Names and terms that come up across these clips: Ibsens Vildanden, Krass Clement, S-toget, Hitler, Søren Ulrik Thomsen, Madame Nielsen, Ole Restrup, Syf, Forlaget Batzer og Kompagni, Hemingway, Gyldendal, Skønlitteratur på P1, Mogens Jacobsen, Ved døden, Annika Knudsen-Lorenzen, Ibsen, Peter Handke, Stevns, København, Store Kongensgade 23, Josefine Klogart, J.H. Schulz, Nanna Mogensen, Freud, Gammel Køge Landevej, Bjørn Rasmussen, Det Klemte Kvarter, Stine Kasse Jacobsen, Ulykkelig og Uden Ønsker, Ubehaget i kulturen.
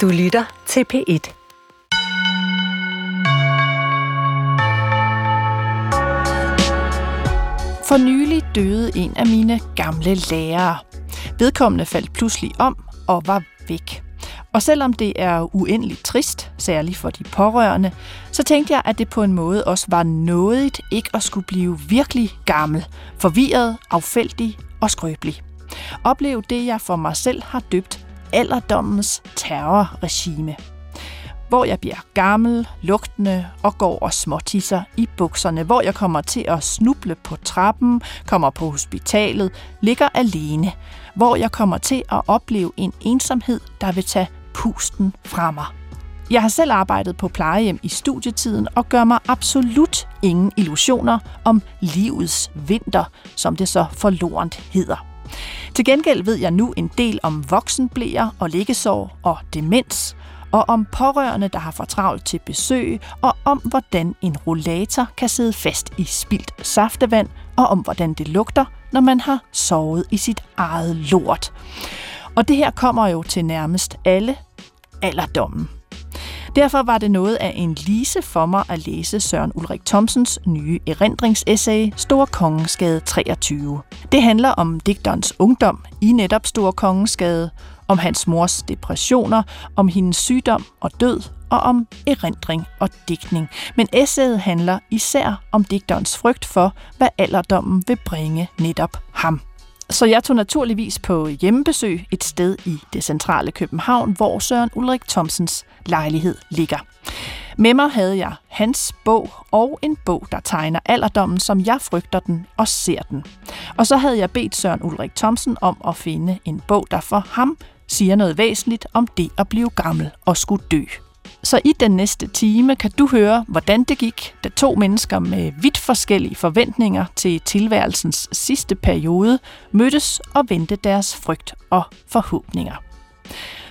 Du lytter til P1. For nylig døde en af mine gamle lærere. Vedkommende faldt pludselig om og var væk. Og selvom det er uendeligt trist, særligt for de pårørende, så tænkte jeg, at det på en måde også var nådigt ikke at skulle blive virkelig gammel, forvirret, affældig og skrøbelig. Opleve det, jeg for mig selv har døbt alderdommens terrorregime. Hvor jeg bliver gammel, lugtende og går og småtisser i bukserne. Hvor jeg kommer til at snuble på trappen, kommer på hospitalet, ligger alene. Hvor jeg kommer til at opleve en ensomhed, der vil tage pusten fra mig. Jeg har selv arbejdet på plejehjem i studietiden og gør mig absolut ingen illusioner om livets vinter, som det så forlorent hedder. Til gengæld ved jeg nu en del om voksenbleer og liggesår og demens, og om pårørende, der har for travlt til besøg, og om hvordan en rollator kan sidde fast i spildt saftevand, og om hvordan det lugter, når man har sovet i sit eget lort. Og det her kommer jo til nærmest alle, alderdommen. Derfor var det noget af en lise for mig at læse Søren Ulrik Thomsens nye erindringsessay Store Kongensgade 23. Det handler om digterens ungdom i netop Store Kongensgade, om hans mors depressioner, om hendes sygdom og død og om erindring og digtning. Men essayet handler især om digterens frygt for, hvad alderdommen vil bringe netop ham. Så jeg tog naturligvis på hjemmebesøg et sted i det centrale København, hvor Søren Ulrik Thomsens lejlighed ligger. Med mig havde jeg hans bog og en bog, der tegner alderdommen, som jeg frygter den og ser den. Og så havde jeg bedt Søren Ulrik Thomsen om at finde en bog, der for ham siger noget væsentligt om det at blive gammel og skulle dø. Så i den næste time kan du høre, hvordan det gik, da to mennesker med vidt forskellige forventninger til tilværelsens sidste periode mødtes og vendte deres frygt og forhåbninger.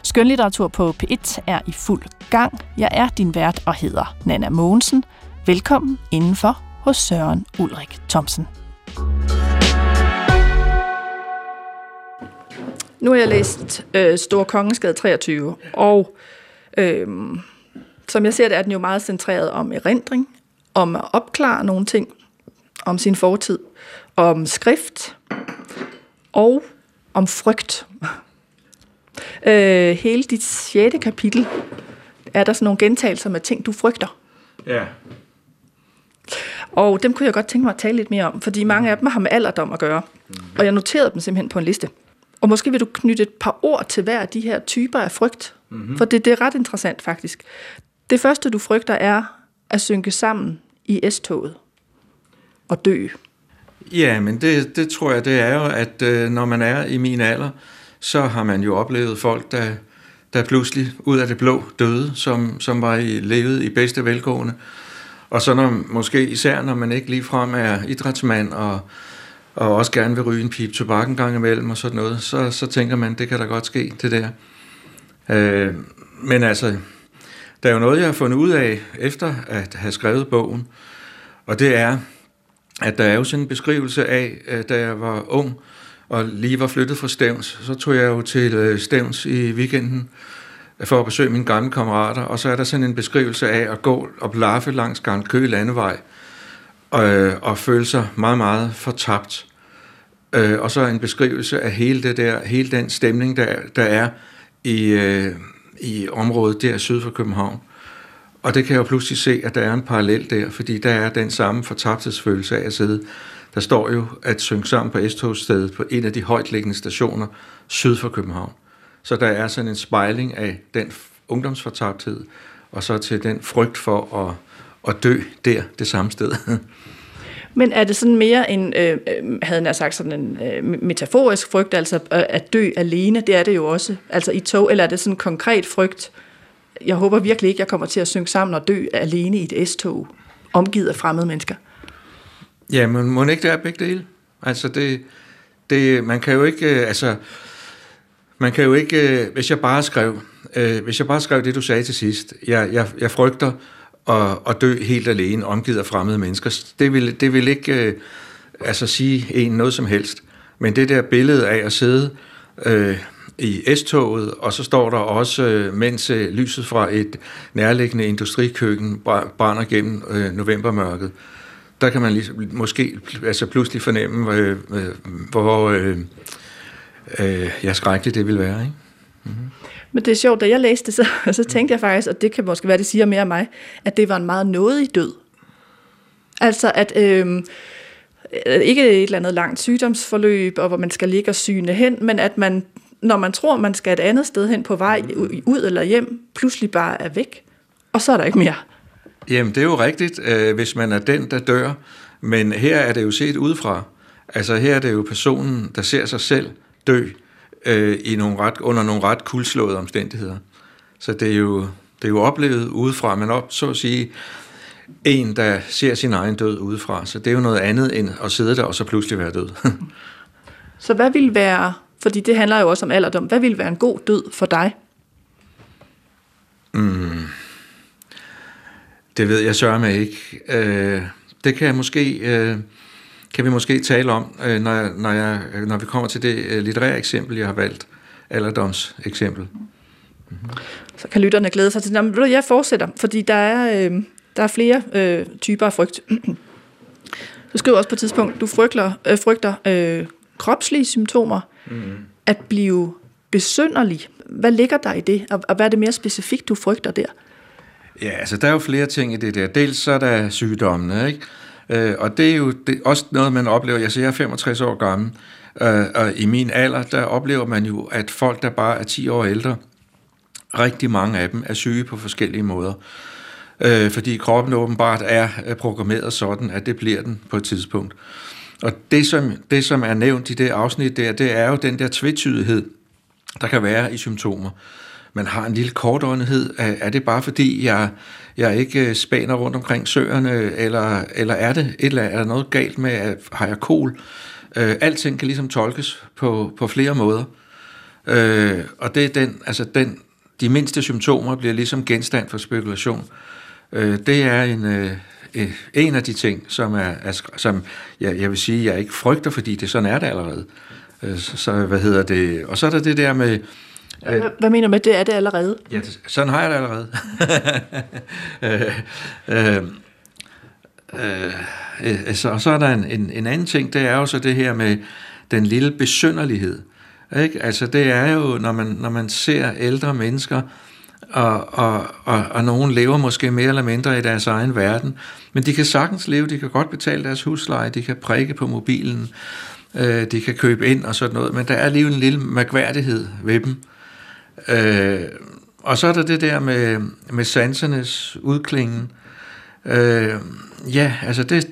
Skønlitteratur på P1 er i fuld gang. Jeg er din vært og hedder Nanna Mogensen. Velkommen indenfor hos Søren Ulrik Thomsen. Nu har jeg læst Store Kongensgade 23, og som jeg ser det, er den jo meget centreret om erindring, om at opklare nogle ting, om sin fortid, om skrift og om frygt. Hele dit 6. kapitel er der sådan nogle gentagelser med ting, du frygter. Ja. Og dem kunne jeg godt tænke mig at tale lidt mere om, fordi mange af dem har med alderdom at gøre. Og jeg noterede dem simpelthen på en liste. Og måske vil du knytte et par ord til hver af de her typer af frygt. Mm-hmm. For det er ret interessant faktisk. Det første, du frygter, er at synke sammen i S-toget og dø. Ja, men det tror jeg, det er jo, at når man er i min alder, så har man jo oplevet folk, der pludselig ud af det blå døde, som var levet i bedste velgående. Og så måske især, når man ikke ligefrem er idrætsmand og også gerne vil ryge en pibe tobak en gang imellem og sådan noget, så tænker man, det kan da godt ske, det der. Men altså, der er jo noget, jeg har fundet ud af efter at have skrevet bogen, og det er, at der er jo sådan en beskrivelse af, da jeg var ung og lige var flyttet fra Stevns, så tog jeg jo til Stevns i weekenden for at besøge mine gamle kammerater, og så er der sådan en beskrivelse af at gå og blaffe langs Gammel Køge Landevej og føle sig meget, meget fortabt. Og så en beskrivelse af hele den stemning, der er i området der syd for København. Og det kan jeg jo pludselig se, at der er en parallel der, fordi der er den samme fortabthedsfølelse af at sidde. Der står jo at synge sammen på S-togsstedet på en af de højtliggende stationer syd for København. Så der er sådan en spejling af den ungdomsfortabthed, og så til den frygt for at dø der, det samme sted. Men er det sådan mere en, havde jeg sagt, sådan en metaforisk frygt, altså at dø alene, det er det jo også, altså i tog, eller er det sådan en konkret frygt? Jeg håber virkelig ikke, jeg kommer til at synge sammen og dø alene i et S-tog, omgivet af fremmede mennesker. Ja, men må ikke det er begge dele? Altså det man kan jo ikke, hvis jeg bare skrev, det du sagde til sidst, jeg frygter at dø helt alene, omgivet af fremmede mennesker. Det vil ikke sige en noget som helst. Men det der billede af at sidde i S-toget, og så står der også, mens lyset fra et nærliggende industrikøkken brænder gennem novembermørket, der kan man måske altså pludselig fornemme, hvor skrækkeligt det vil være, ikke? Mm-hmm. Men det er sjovt, da jeg læste det, så tænkte jeg faktisk, og det kan måske være, det siger mere af mig, at det var en meget nådig død. Altså at ikke et eller andet langt sygdomsforløb, og hvor man skal ligge og syne hen, men at man, når man tror, man skal et andet sted hen på vej ud eller hjem, pludselig bare er væk, og så er der ikke mere. Jamen det er jo rigtigt, hvis man er den, der dør, men her er det jo set udefra. Altså her er det jo personen, der ser sig selv dø under nogle ret kuldslåede omstændigheder. Så det er jo oplevet udefra, men så at sige en, der ser sin egen død udefra. Så det er jo noget andet end at sidde der og så pludselig være død. Så hvad ville være, fordi det handler jo også om alderdom, hvad ville være en god død for dig? Det ved jeg sørme ikke. Det kan jeg måske... kan vi måske tale om, når vi kommer til det litterære eksempel, jeg har valgt, alderdomseksempel. Mm-hmm. Så kan lytterne glæde sig til det. Jeg fortsætter, fordi der er flere typer af frygt. Du skriver også på et tidspunkt, du frygter kropslige symptomer, at blive besynderlig. Hvad ligger der i det, og hvad er det mere specifikt, du frygter der? Ja, altså der er jo flere ting i det der. Dels så er der sygdommene, ikke? Og det er jo også noget, man oplever. Jeg er 65 år gammel, og i min alder, der oplever man jo, at folk, der bare er 10 år ældre, rigtig mange af dem er syge på forskellige måder. Fordi kroppen åbenbart er programmeret sådan, at det bliver den på et tidspunkt. Og det, som er nævnt i det afsnit der, det er jo den der tvetydighed, der kan være i symptomer. Man har en lille kortåndighed. Er det bare fordi, jeg ikke spaner rundt omkring søerne, eller er der noget galt med, har jeg kol? Alting kan ligesom tolkes på flere måder. Og det er de mindste symptomer bliver ligesom genstand for spekulation. Det er en af de ting, som jeg vil sige, jeg ikke frygter, fordi det sådan er det allerede. Og så er der det der med... Hvad mener du med, det er det allerede? Ja, sådan har jeg det allerede. Og så er der en anden ting, det er jo så det her med den lille besynderlighed. Ikke? Altså det er jo, når man ser ældre mennesker, og nogen lever måske mere eller mindre i deres egen verden, men de kan sagtens leve, de kan godt betale deres husleje, de kan prikke på mobilen, de kan købe ind og sådan noget, men der er lige en lille mærkværdighed ved dem. Og så er der det der med sansernes udklingen.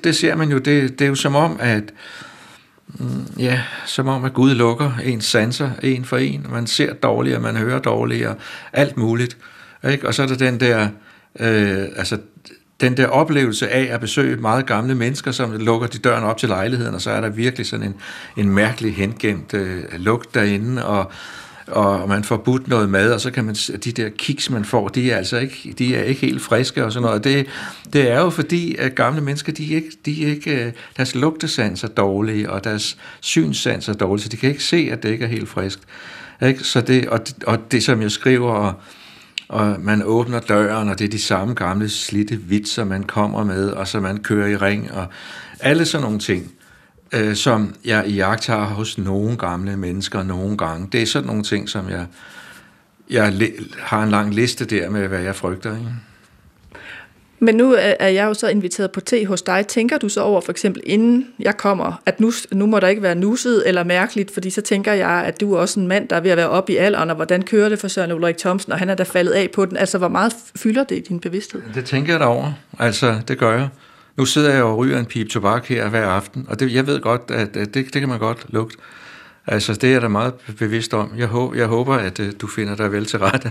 Det ser man jo. Det er jo som om, at Gud lukker ens sanser en for en. Man ser dårligere, man hører dårligere, alt muligt. Ikke? Og så er der den der oplevelse af at besøge meget gamle mennesker, som lukker de døren op til lejligheden, og så er der virkelig sådan en mærkelig hengemt lugt derinde, og man får budt noget mad, og så kan man, de der kiks, man får, de er ikke helt friske og sådan noget. Det er jo fordi, at gamle mennesker, de er ikke deres lugtesans er dårlige, og deres synssans er dårlige, så de kan ikke se, at det ikke er helt frisk. Ikke? Så det, som jeg skriver, og man åbner døren, og det er de samme gamle slidte vitser, man kommer med, og så man kører i ring, og alle sådan nogle ting, som jeg iagttager hos nogle gamle mennesker nogle gange. Det er sådan nogle ting, som jeg har en lang liste der med, hvad jeg frygter. Ikke? Men nu er jeg jo så inviteret på te hos dig. Tænker du så over, for eksempel inden jeg kommer, at nu må der ikke være nusset eller mærkeligt, fordi så tænker jeg, at du er også en mand, der er ved at være oppe i alderen, og hvordan kører det for Søren Ulrik Thomsen, og han er da faldet af på den. Altså, hvor meget fylder det i din bevidsthed? Det tænker jeg da over. Altså, det gør jeg. Nu sidder jeg og ryger en pibe tobak her hver aften, og jeg ved godt, at det kan man godt lugte. Altså, det er jeg da meget bevidst om. Jeg håber, at du finder dig vel til rette.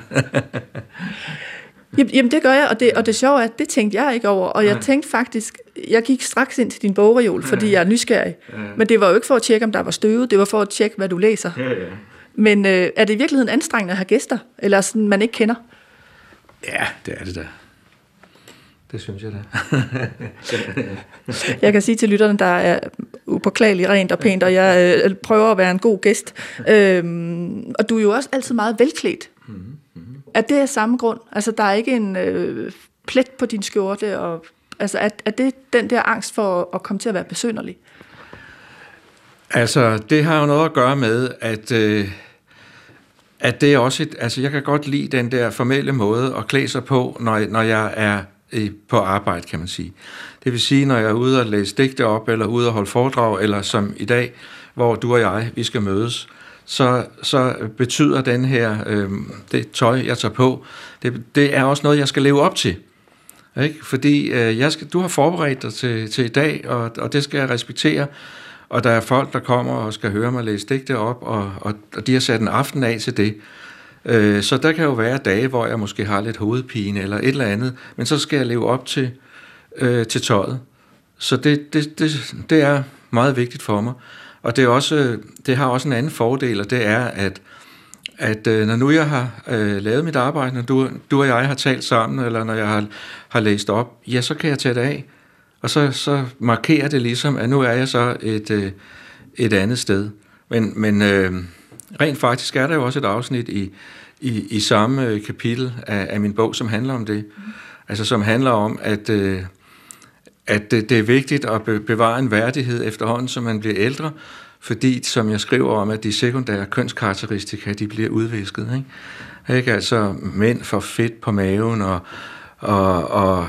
Jamen, det gør jeg, og det sjove er, at det tænkte jeg ikke over, og jeg tænkte faktisk, jeg gik straks ind til din bogreol, fordi jeg er nysgerrig, men det var jo ikke for at tjekke, om der var støvet, det var for at tjekke, hvad du læser. Ja, ja. Men er det i virkeligheden anstrengende at have gæster, eller sådan, man ikke kender? Ja, det er det da. Det synes jeg da. Jeg kan sige til lytterne, der er upåklageligt rent og pænt, og jeg prøver at være en god gæst. Og du er jo også altid meget velklædt. Mm-hmm. Er det af samme grund? Altså, der er ikke en plet på din skjorte? Og, altså, er det den der angst for at komme til at være besynderlig? Altså, det har jo noget at gøre med, at det er også et... Altså, jeg kan godt lide den der formelle måde at klæde sig på, når jeg er på arbejde, kan man sige. Det vil sige, når jeg er ude og læse digte op, eller ude og holde foredrag, eller som i dag, hvor du og jeg, vi skal mødes, så betyder den her, det tøj, jeg tager på, det er også noget, jeg skal leve op til. Ikke? Fordi du har forberedt dig til i dag, og det skal jeg respektere. Og der er folk, der kommer og skal høre mig læse digte op, og de har sat en aften af til det. Så der kan jo være dage, hvor jeg måske har lidt hovedpine eller et eller andet, men så skal jeg leve op til tøjet. Så det er meget vigtigt for mig. Og det har også en anden fordel, og det er, at når nu jeg har lavet mit arbejde, når du og jeg har talt sammen, eller når jeg har læst op, ja, så kan jeg tage det af. Og så markerer det ligesom, at nu er jeg så et andet sted. Men rent faktisk er der jo også et afsnit i samme kapitel af min bog, som handler om det. Altså som handler om, at det er vigtigt at bevare en værdighed efterhånden, som man bliver ældre, fordi, som jeg skriver om, at de sekundære kønskarakteristika, de bliver udvisket. Ikke? Altså mænd får fedt på maven, og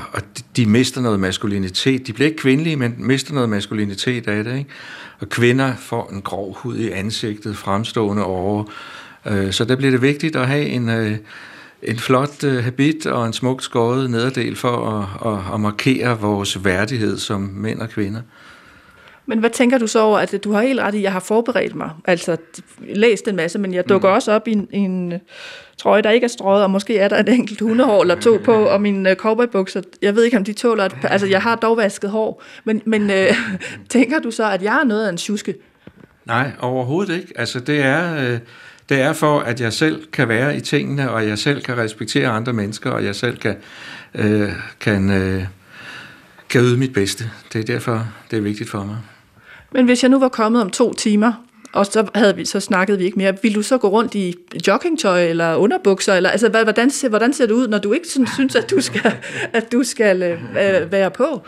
de mister noget maskulinitet. De bliver ikke kvindelige, men mister noget maskulinitet af det, ikke? Og kvinder får en grov hud i ansigtet, fremstående over. Så der bliver det vigtigt at have en flot habit og en smukt skåret nederdel for at markere vores værdighed som mænd og kvinder. Men hvad tænker du så over, at du har helt ret i, at jeg har forberedt mig? Altså, læst en masse, men jeg dukker også op i en trøje, der ikke er strøget, og måske er der et enkelt hundehår eller to på, og mine cowboybukser, jeg ved ikke, om de tåler et... Altså, jeg har dog vasket hår, men tænker du så, at jeg er noget af en tjuske? Nej, overhovedet ikke. Altså, det er for, at jeg selv kan være i tingene, og jeg selv kan respektere andre mennesker, og jeg selv kan yde mit bedste. Det er derfor, det er vigtigt for mig. Men hvis jeg nu var kommet om 2 timer, og så snakkede vi ikke mere, ville du så gå rundt i joggingtøj eller underbukser? Eller, altså, hvordan ser det ud, når du ikke synes, at du skal være på?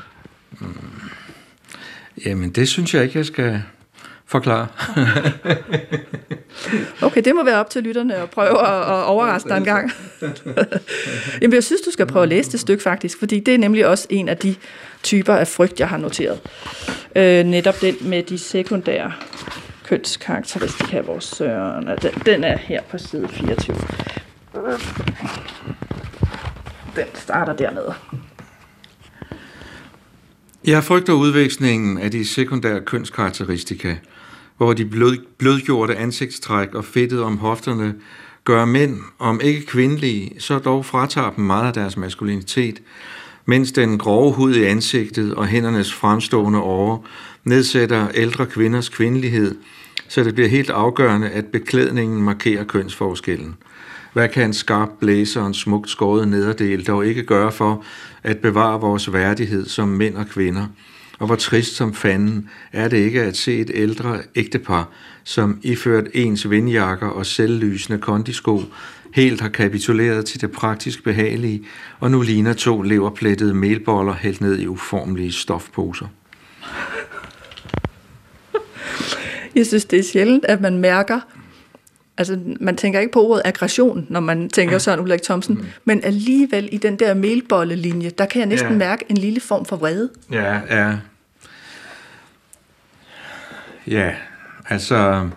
Jamen, det synes jeg ikke, jeg skal forklare. Okay, det må være op til lytterne at prøve at overraske dig en gang. Jamen, jeg synes, du skal prøve at læse det stykke faktisk, fordi det er nemlig også en af de typer af frygt, jeg har noteret. Netop den med de sekundære kønskarakteristika, hvor Søren... Den er her på side 24. Den starter dernede. Jeg frygter udvekslingen af de sekundære kønskarakteristika, hvor de blødgjorte ansigtstræk og fedtet om hofterne gør mænd, om ikke kvindelige, så dog fratager dem meget af deres maskulinitet, mens den grove hud i ansigtet og hændernes fremstående åre nedsætter ældre kvinders kvindelighed, så det bliver helt afgørende, at beklædningen markerer kønsforskellen. Hvad kan en skarp blæser og en smukt skåret nederdel dog ikke gøre for at bevare vores værdighed som mænd og kvinder? Og hvor trist som fanden er det ikke at se et ældre ægtepar, som iført ens vindjakker og selvlysende kondisko, helt har kapituleret til det praktisk behagelige, og nu ligner 2 leverplettede melboller hældt ned i uformelige stofposer. Jeg synes, det er sjældent, at man mærker... Altså, man tænker ikke på ordet aggression, når man tænker Søren Ulrik Thomsen, men alligevel i den der melbollelinje, der kan jeg næsten mærke en lille form for vrede. Ja. Ja, altså...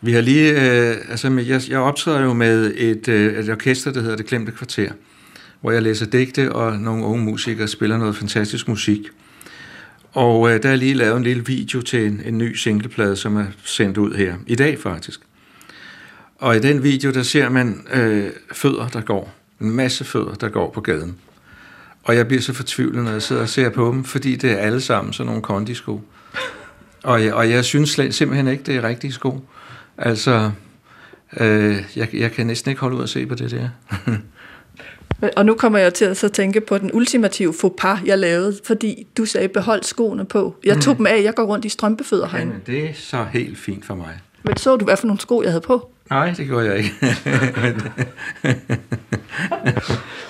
Vi har lige... jeg optræder jo med et orkester, der hedder Det Klemte Kvarter, hvor jeg læser digte, og nogle unge musikere spiller noget fantastisk musik. Og der er lige lavet en lille video til en ny singleplade, som er sendt ud her. I dag, faktisk. Og i den video, der ser man fødder, der går. En masse fødder, der går på gaden. Og jeg bliver så fortvivlet, når jeg sidder og ser på dem, fordi det er alle sammen sådan nogle kondisko. Og jeg synes simpelthen ikke, det er rigtige sko. Altså, jeg kan næsten ikke holde ud at se på det der. Og nu kommer jeg til at så tænke på den ultimative faux pas, jeg lavede, fordi du sagde, behold skoene på. Jeg tog dem af, jeg går rundt i strømpefødder herinde. Ja, det er så helt fint for mig. Men så du, hvad for nogle sko jeg havde på? Nej, det gjorde jeg ikke.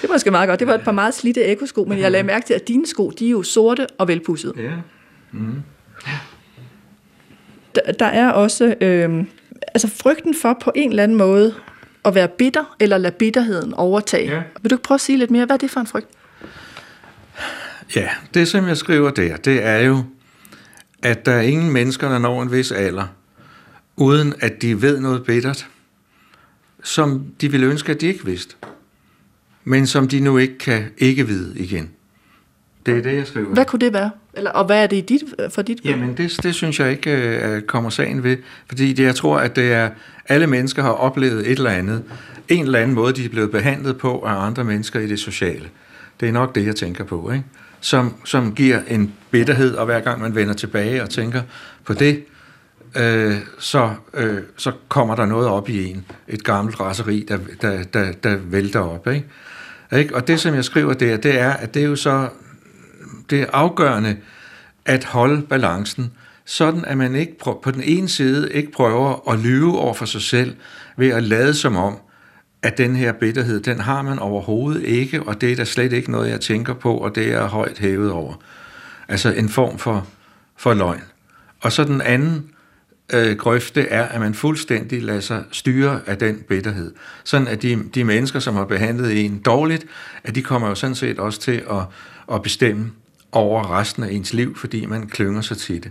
Det var måske meget godt. Det var et par meget slidte ekosko, men jeg lagde mærke til, at dine sko, de er jo sorte og velpudsede. Ja. Mm. Der er også altså frygten for på en eller anden måde at være bitter, eller lade bitterheden overtage. Ja. Vil du ikke prøve at sige lidt mere, hvad er det for en frygt? Ja, det som jeg skriver der, det er jo, at der er ingen mennesker, der når en vis alder, uden at de ved noget bittert, som de ville ønske, at de ikke vidste, men som de nu ikke kan ikke vide igen. Det er det, jeg skriver. Hvad kunne det være? Eller, og hvad er det i dit? Jamen, det synes jeg ikke kommer sagen ved, fordi jeg tror, at det er, alle mennesker har oplevet et eller andet, en eller anden måde, de er blevet behandlet på af andre mennesker i det sociale. Det er nok det, jeg tænker på, ikke? Som giver en bitterhed, og hver gang man vender tilbage og tænker på det, så kommer der noget op i en. Et gammelt raseri, der vælter op, ikke? Og det, som jeg skriver der, det er, at det er jo så... Det er afgørende at holde balancen, sådan at man ikke på den ene side ikke prøver at lyve over for sig selv ved at lade som om, at den her bitterhed, den har man overhovedet ikke, og det er da slet ikke noget, jeg tænker på, og det er højt hævet over. Altså en form for løgn. Og så den anden grøfte er, at man fuldstændig lader sig styre af den bitterhed. Sådan at de mennesker, som har behandlet en dårligt, at de kommer jo sådan set også til at bestemme over resten af ens liv, fordi man klynger sig til det.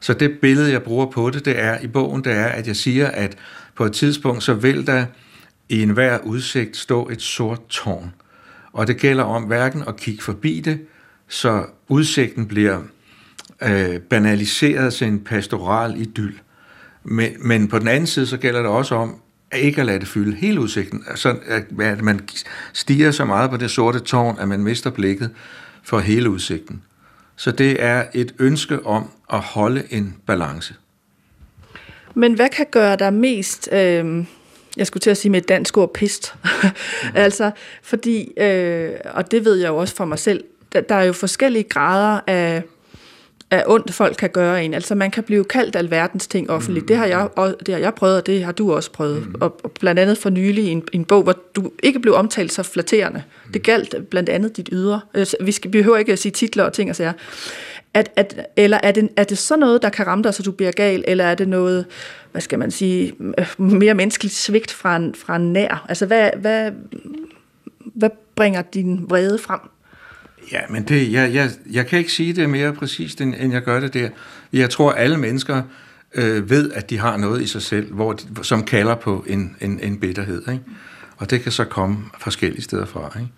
Så det billede, jeg bruger på det er i bogen, det er, at jeg siger, at på et tidspunkt, så vil der i enhver udsigt stå et sort tårn. Og det gælder om hverken at kigge forbi det, så udsigten bliver banaliseret til en pastoral idyl. Men på den anden side, så gælder det også om, at ikke at lade det fylde hele udsigten. Altså, at man stiger så meget på det sorte tårn, at man mister blikket for hele udsigten. Så det er et ønske om at holde en balance. Men hvad kan gøre dig mest, jeg skulle til at sige med et dansk ord, pist. Altså, fordi, og det ved jeg jo også for mig selv, der er jo forskellige grader af ondt folk kan gøre en. Altså man kan blive kaldt alverdens ting offentligt. Mm. Det har jeg prøvet, og det har du også prøvet. Og blandt andet for nylig i en bog, hvor du ikke blev omtalt så flatterende. Det galt blandt andet dit ydre. Vi behøver ikke at sige titler og ting og sager. Eller er det så noget, der kan ramme dig, så du bliver gal? Eller er det noget, hvad skal man sige, mere menneskeligt svigt fra en nær? Altså hvad bringer din vrede frem? Ja, men det, jeg kan ikke sige det mere præcist, end jeg gør det der. Jeg tror, at alle mennesker ved, at de har noget i sig selv, som kalder på en bitterhed. Ikke? Og det kan så komme forskellige steder fra. Ikke?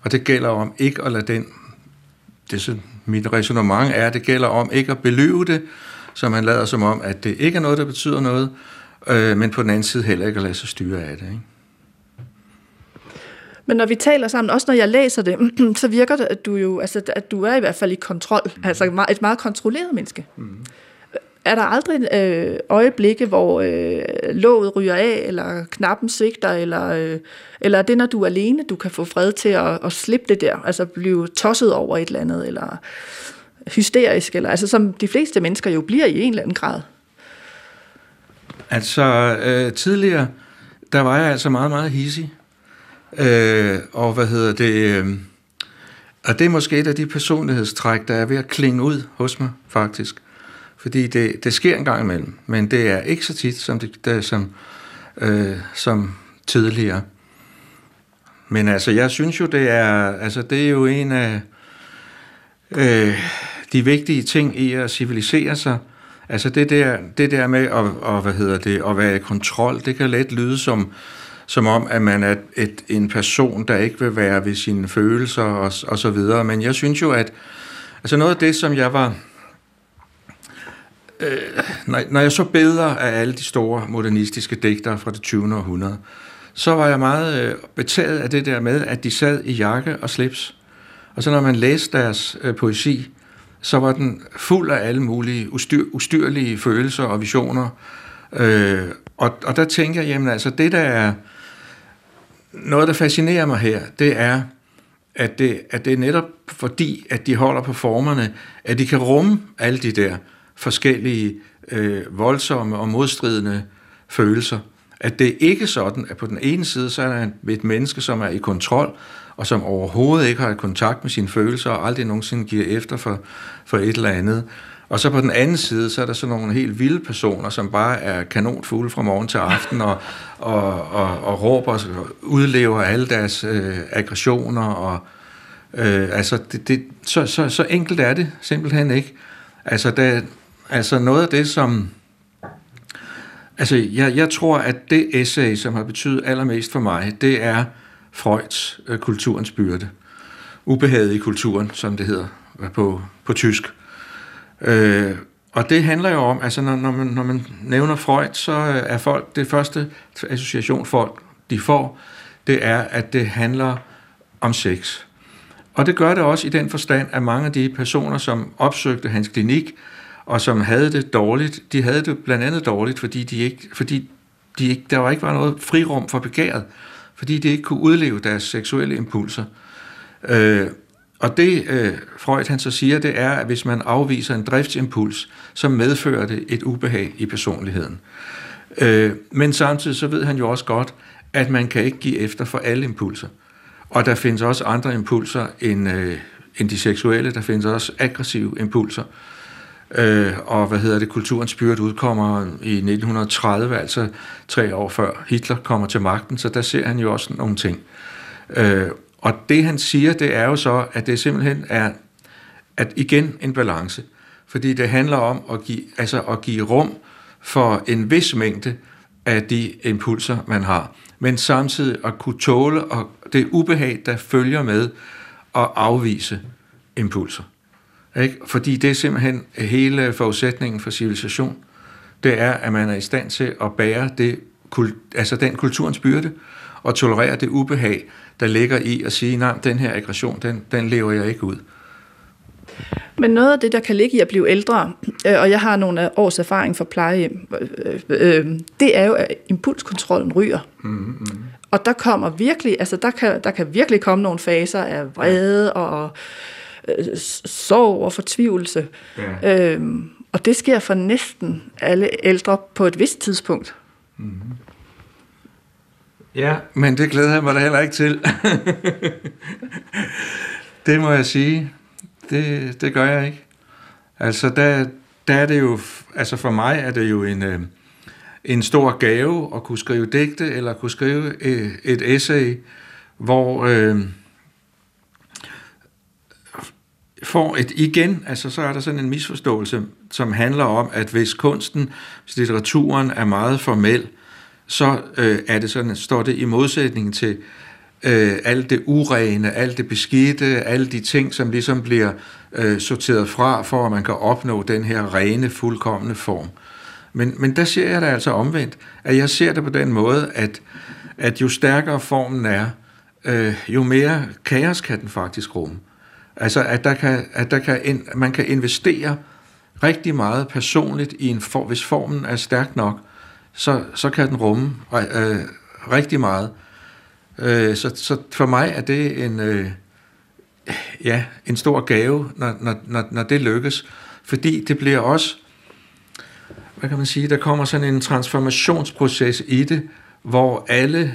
Og det gælder om ikke at lade den... Mit ræsonnement er, at det gælder om ikke at beløve det, så man lader som om, at det ikke er noget, der betyder noget, men på den anden side heller ikke at lade sig styre af det, ikke? Men når vi taler sammen, også når jeg læser det, så virker det, at du jo, altså, at du er i hvert fald i kontrol, altså et meget kontrolleret menneske. Mm. Er der aldrig øjeblikke, hvor låget ryger af, eller knappen svigter, eller er det, når du er alene, du kan få fred til at slippe det der, altså blive tosset over et eller andet, eller hysterisk, eller altså som de fleste mennesker jo bliver i en eller anden grad? Altså tidligere, der var jeg altså meget, meget hidsig. Og og det er måske et af de personlighedstræk, der er ved at klinge ud hos mig, faktisk. Fordi det sker en gang imellem, men det er ikke så tit som tidligere. Men altså, jeg synes jo, det er jo en af de vigtige ting i at civilisere sig. Altså det der med at være i kontrol, det kan let lyde som om, at man er en person, der ikke vil være ved sine følelser og så videre. Men jeg synes jo, at altså noget af det, som jeg var... når jeg så billeder af alle de store modernistiske digtere fra det 20. århundrede, så var jeg meget betaget af det der med, at de sad i jakke og slips. Og så når man læste deres poesi, så var den fuld af alle mulige ustyrlige følelser og visioner. Og der tænker jeg, jamen altså det der er... Noget, der fascinerer mig her, det er, at det er netop fordi, at de holder på formerne, at de kan rumme alle de der forskellige voldsomme og modstridende følelser. At det ikke er sådan, at på den ene side, så er der et menneske, som er i kontrol, og som overhovedet ikke har kontakt med sine følelser, og aldrig nogensinde giver efter for et eller andet. Og så på den anden side, så er der sådan nogle helt vilde personer, som bare er kanonfulde fra morgen til aften, og råber og udlever alle deres aggressioner. Så enkelt er det simpelthen ikke. Noget af det, som... Jeg tror, at det essay, som har betydet allermest for mig, det er Freuds Kulturens byrde. Ubehaget i kulturen, som det hedder på tysk. Og det handler jo om, altså når man nævner Freud, så er folk, det første association folk, de får, det er, at det handler om sex. Og det gør det også i den forstand, at mange af de personer, som opsøgte hans klinik, og som havde det dårligt, de havde det blandt andet dårligt, fordi der ikke var noget frirum for begæret, fordi de ikke kunne udleve deres seksuelle impulser. Og det Freud han så siger, det er, at hvis man afviser en driftsimpuls, så medfører det et ubehag i personligheden. Men samtidig så ved han jo også godt, at man kan ikke give efter for alle impulser. Og der findes også andre impulser end de seksuelle, der findes også aggressive impulser. Kulturens byrde udkommer i 1930, altså 3 år før Hitler kommer til magten, så der ser han jo også nogle ting. Og det han siger, det er jo så, at det simpelthen er, at igen en balance, fordi det handler om at give rum for en vis mængde af de impulser, man har, men samtidig at kunne tåle og det ubehag, der følger med at afvise impulser. Ikke? Fordi det er simpelthen hele forudsætningen for civilisation, det er, at man er i stand til at bære den kulturens byrde og tolerere det ubehag, der ligger i at sige, nej, den her aggression, den lever jeg ikke ud. Men noget af det, der kan ligge i at blive ældre, og jeg har nogle års erfaring fra plejehjem, det er jo, at impulskontrollen ryger. Mm-hmm. Og der kommer virkelig, der kan virkelig komme nogle faser af vrede og sorg og fortvivlelse. Ja. Og det sker for næsten alle ældre på et vist tidspunkt. Mm-hmm. Ja, men det glæder jeg mig da heller ikke til. Det må jeg sige. Det gør jeg ikke. Altså, der er det jo... Altså, for mig er det jo en stor gave at kunne skrive digte, eller kunne skrive et essay, hvor... så er der sådan en misforståelse, som handler om, at hvis litteraturen er meget formel, så er det sådan, står det i modsætning til alt det urene, alt det beskidte, alle de ting, som ligesom bliver sorteret fra, for at man kan opnå den her rene, fuldkomne form. Men der ser jeg det altså omvendt, at jeg ser det på den måde, at jo stærkere formen er, jo mere kaos kan den faktisk rumme. Altså, man kan investere rigtig meget personligt i en form. Hvis formen er stærk nok, så kan den rumme rigtig meget. Så for mig er det en stor gave, når det lykkes. Fordi det bliver også, hvad kan man sige, der kommer sådan en transformationsproces i det, hvor alt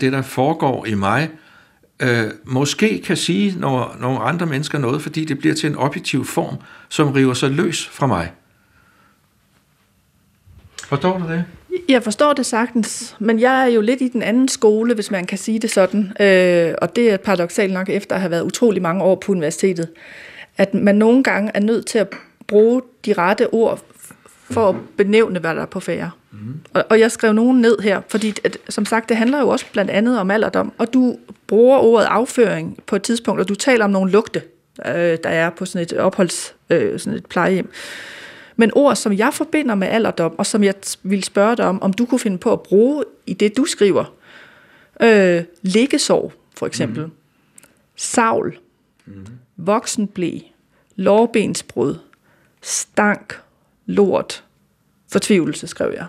det, der foregår i mig, måske kan sige nogle andre mennesker noget, fordi det bliver til en objektiv form, som river sig løs fra mig. Forstår du det? Jeg forstår det sagtens, men jeg er jo lidt i den anden skole, hvis man kan sige det sådan. Og det er paradoksalt nok efter at have været utrolig mange år på universitetet, at man nogle gange er nødt til at bruge de rette ord for at benævne, hvad der er på færre. Mm. Og jeg skrev nogen ned her, fordi som sagt, det handler jo også blandt andet om alderdom, og du bruger ordet afføring på et tidspunkt, og du taler om nogle lugte, der er på sådan et sådan et plejehjem. Men ord, som jeg forbinder med alderdom, og som jeg ville spørge dig om du kunne finde på at bruge i det, du skriver. Liggesorg, for eksempel. Mm. Savl. Mm. Voksenblæ. Lårbensbrud. Stank. Lort. Fortvivlelse, skrev jeg.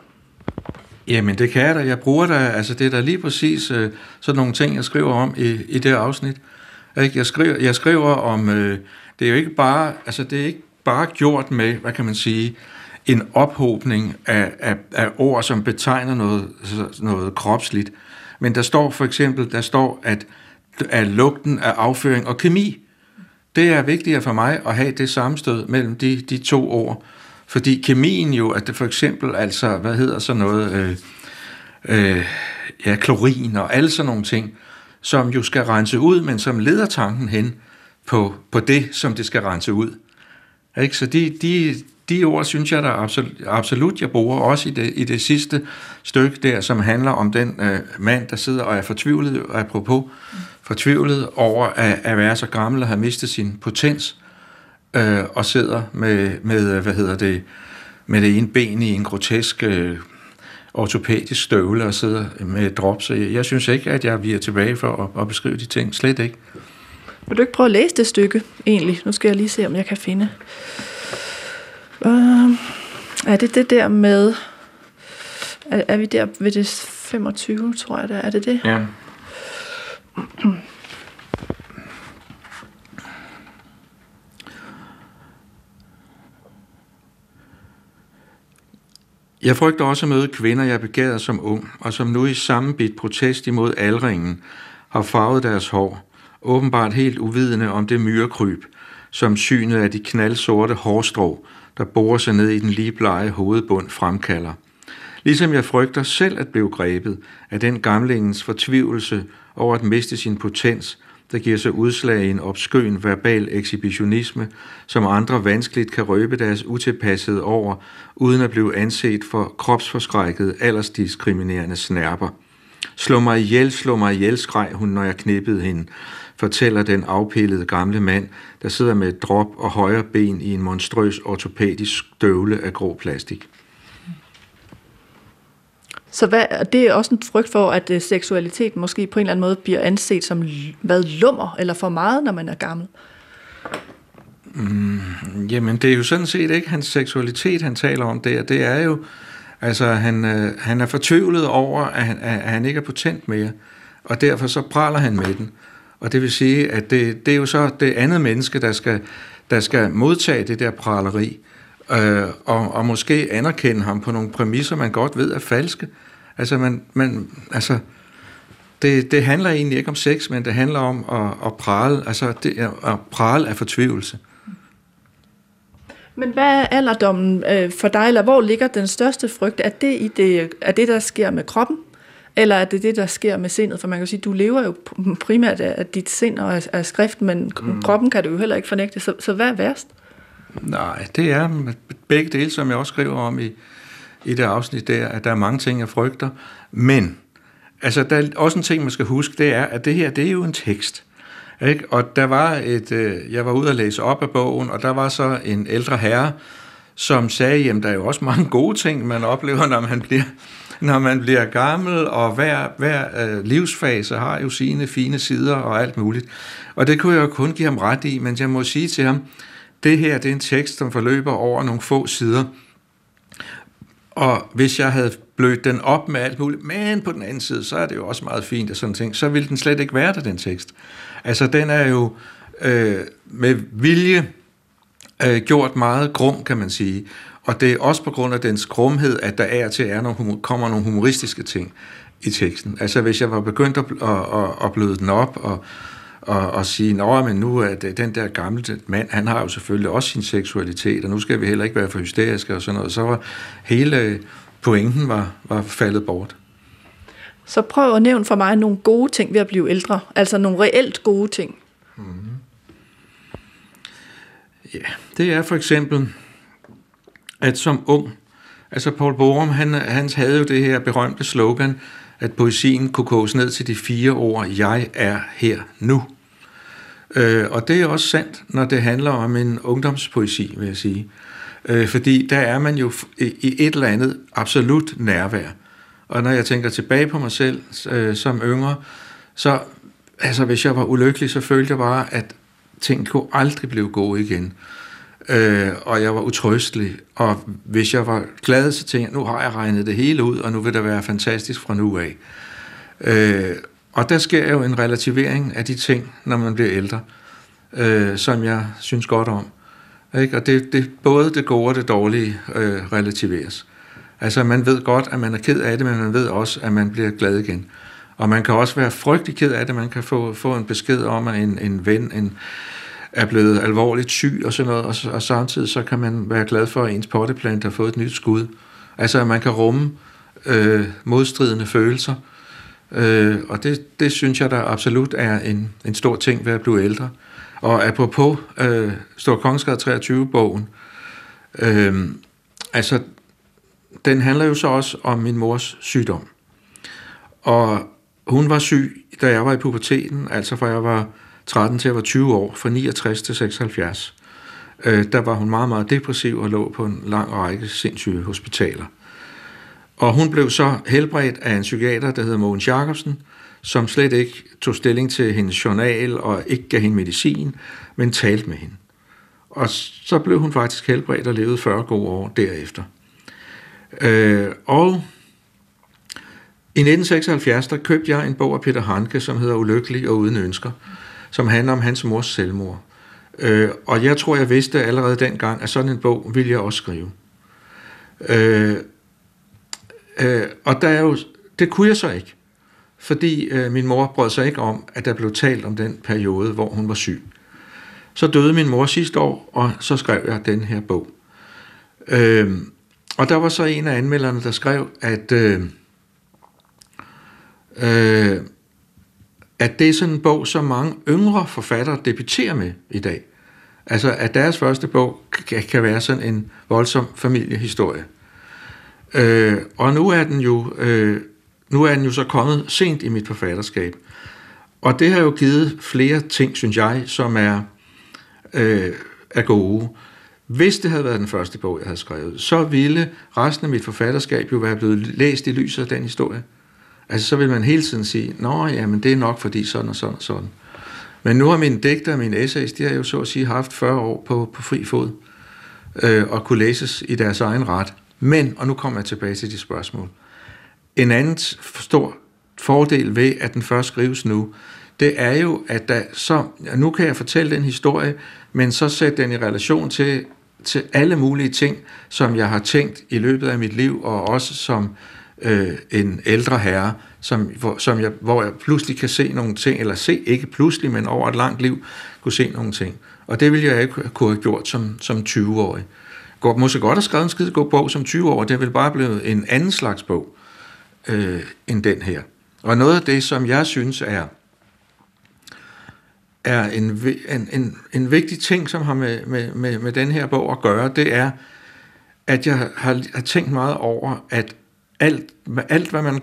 Jamen det kan jeg da. Jeg bruger da, altså det er da lige præcis sådan nogle ting, jeg skriver om i det afsnit. Jeg skriver om, det er jo ikke bare, altså det er ikke bare gjort med, hvad kan man sige, en ophobning af ord, som betegner noget kropsligt. Men der står for eksempel, at lugten af afføring og kemi, det er vigtigere for mig at have det sammenstød mellem de to ord. Fordi kemien jo, at det for eksempel, altså, hvad hedder så noget, klorin og alle sådan nogle ting, som jo skal rense ud, men som leder tanken hen på det, som det skal rense ud. Ikke? Så de ord, synes jeg, der absolut, jeg bruger også i det sidste stykke der, som handler om den mand, der sidder og er fortvivlet, apropos fortvivlet over at være så gammel og have mistet sin potens, og sidder med det ene ben i en grotesk ortopædisk støvle og sidder med drop. Så jeg synes ikke, at jeg bliver tilbage for at beskrive de ting. Slet ikke. Vil du ikke prøve at læse det stykke egentlig? Nu skal jeg lige se, om jeg kan finde. Er det der med... Er vi der ved det 25, tror jeg, der er det? Ja. Jeg frygter også at møde kvinder, jeg begærede som ung, og som nu i sammenbit protest imod aldringen har farvet deres hår, åbenbart helt uvidende om det myrekryb, som synet af de knaldsorte hårstrå, der borer sig ned i den lige blege hovedbund, fremkalder. Ligesom jeg frygter selv at blive grebet af den gamlingens fortvivlelse over at miste sin potens, der giver sig udslag i en obskøn verbal ekshibitionisme, som andre vanskeligt kan røbe deres utilpassede over, uden at blive anset for kropsforskrækkede, aldersdiskriminerende snerper. Slå mig ihjel, skreg hun, når jeg knippede hende, fortæller den afpillede gamle mand, der sidder med et drop og højre ben i en monstrøs ortopædisk støvle af grå plastik. Så det er også en frygt for, at seksualitet måske på en eller anden måde bliver anset som lummer eller for meget, når man er gammel? Jamen, det er jo sådan set ikke hans seksualitet, han taler om der. Det er jo, altså han er fortvivlet over, at han ikke er potent mere, og derfor så praler han med den. Og det vil sige, at det er jo så det andet menneske, der skal modtage det der praleri, og måske anerkende ham på nogle præmisser, man godt ved er falske. Altså, det handler egentlig ikke om sex, men det handler om at prale, altså at prale af fortvivlelse. Men hvad er alderdommen for dig, eller hvor ligger den største frygt? Er det, der sker med kroppen, eller er det, der sker med sindet? For man kan sige, at du lever jo primært af dit sind og af skrift, men kroppen kan du jo heller ikke fornægte. Så hvad er værst? Nej, det er begge dele, som jeg også skriver om i det afsnit der, at der er mange ting, jeg frygter. Men, altså der er også en ting, man skal huske, det er, at det her, det er jo en tekst. Ikke? Og der var jeg var ude at læse op af bogen, og der var så en ældre herre, som sagde, jamen der er jo også mange gode ting, man oplever, når man bliver gammel, og hver livsfase har jo sine fine sider og alt muligt. Og det kunne jeg jo kun give ham ret i, men jeg må sige til ham, det her, det er en tekst, som forløber over nogle få sider. Og hvis jeg havde blødt den op med alt muligt, men på den anden side, så er det jo også meget fint og sådan ting, så ville den slet ikke være der, den tekst. Altså, den er jo med vilje gjort meget grum, kan man sige. Og det er også på grund af dens grumhed, at der er til kommer nogle humoristiske ting i teksten. Altså, hvis jeg var begyndt at bløde den op og sige, nå, men nu er den der gamle mand, han har jo selvfølgelig også sin seksualitet, og nu skal vi heller ikke være for hysteriske og sådan noget. Så var hele pointen var faldet bort. Så prøv at nævne for mig nogle gode ting ved at blive ældre, altså nogle reelt gode ting. Mm-hmm. Ja, det er for eksempel, at som ung, altså Poul Borum, han havde jo det her berømte slogan, at poesien kunne koges ned til de 4 ord, jeg er her nu. Og det er også sandt, når det handler om en ungdomspoesi, vil jeg sige. Fordi der er man jo i et eller andet absolut nærvær. Og når jeg tænker tilbage på mig selv som yngre, så altså, hvis jeg var ulykkelig, så følte jeg bare, at ting kunne aldrig blive gode igen. og jeg var utrøstelig, og hvis jeg var glad, så tænkte jeg, nu har jeg regnet det hele ud, og nu vil det være fantastisk fra nu af. Og der sker jo en relativering af de ting, når man bliver ældre, som jeg synes godt om. Ikke? Og det, både det gode og det dårlige relativeres. Altså man ved godt, at man er ked af det, men man ved også, at man bliver glad igen. Og man kan også være frygtelig ked af det. Man kan få en besked om, at en ven er blevet alvorligt syg og sådan noget, og samtidig så kan man være glad for, at ens potteplante har fået et nyt skud. Altså man kan rumme modstridende følelser, og det synes jeg, der absolut er en stor ting ved at blive ældre. Og apropos Store Kongensgade 23-bogen, altså den handler jo så også om min mors sygdom. Og hun var syg, da jeg var i puberteten, altså fra jeg var 13 til jeg var 20 år, fra 69 til 76. Der var hun meget, meget depressiv og lå på en lang række sindssyge hospitaler. Og hun blev så helbredt af en psykiater, der hedder Mogens Jacobsen, som slet ikke tog stilling til hendes journal og ikke gav hende medicin, men talte med hende. Og så blev hun faktisk helbredt og levede 40 gode år derefter. Og i 1976, der købte jeg en bog af Peter Handke, som hedder Ulykkelig og Uden Ønsker, som handler om hans mors selvmord. Og jeg tror, jeg vidste allerede dengang, at sådan en bog ville jeg også skrive. Og der er jo, det kunne jeg så ikke, fordi min mor brød sig ikke om, at der blev talt om den periode, hvor hun var syg. Så døde min mor sidste år, og så skrev jeg den her bog. Og der var så en af anmelderne, der skrev, at det er sådan en bog, som mange yngre forfattere debuterer med i dag. Altså, at deres første bog kan være sådan en voldsom familiehistorie. Og nu er den jo så kommet sent i mit forfatterskab. Og det har jo givet flere ting, synes jeg, som er gode. Hvis det havde været den første bog, jeg havde skrevet, så ville resten af mit forfatterskab jo være blevet læst i lyset af den historie. Altså, så vil man hele tiden sige, nå, jamen, det er nok fordi sådan og sådan og sådan. Men nu har mine digter og mine essays, de har jo så at sige haft 40 år på fri fod, og kunne læses i deres egen ret. Men, og nu kommer jeg tilbage til de spørgsmål, en anden stor fordel ved, at den først skrives nu, det er jo, at nu kan jeg fortælle den historie, men så sætte den i relation til alle mulige ting, som jeg har tænkt i løbet af mit liv, og også som en ældre herre, hvor jeg pludselig kan se nogle ting, eller se ikke pludselig, men over et langt liv, kunne se nogle ting. Og det ville jeg ikke kunne have gjort som 20-årig. Jeg måske godt have skrevet en skidegod bog som 20-årig, det ville bare blive en anden slags bog end den her. Og noget af det, som jeg synes er en vigtig ting, som har med den her bog at gøre, det er, at jeg har tænkt meget over, at alt, hvad man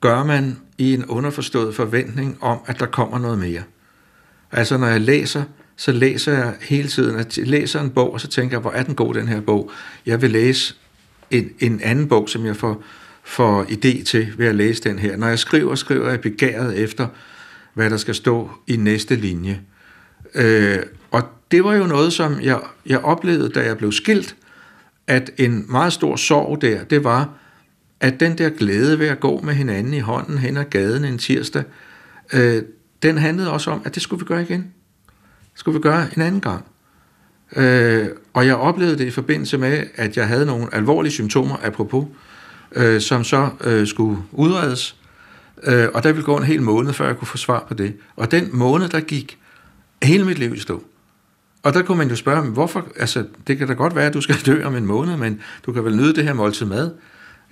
gør man i en underforstået forventning om, at der kommer noget mere. Altså, når jeg læser, så læser jeg hele tiden. At jeg læser en bog, og så tænker jeg, hvor er den god, den her bog? Jeg vil læse en anden bog, som jeg får idé til ved at læse den her. Når jeg skriver jeg begæret efter, hvad der skal stå i næste linje. Og det var jo noget, som jeg oplevede, da jeg blev skilt, at en meget stor sorg der, det var, at den der glæde ved at gå med hinanden i hånden hen ad gaden en tirsdag, den handlede også om, at det skulle vi gøre igen. Det skulle vi gøre en anden gang. Og jeg oplevede det i forbindelse med, at jeg havde nogle alvorlige symptomer, apropos, som så skulle udredes. Og der ville gå en hel måned, før jeg kunne få svar på det. Og den måned, der gik hele mit liv i stå. Og der kunne man jo spørge, hvorfor? Altså, det kan da godt være, at du skal dø om en måned, men du kan vel nyde det her måltid mad.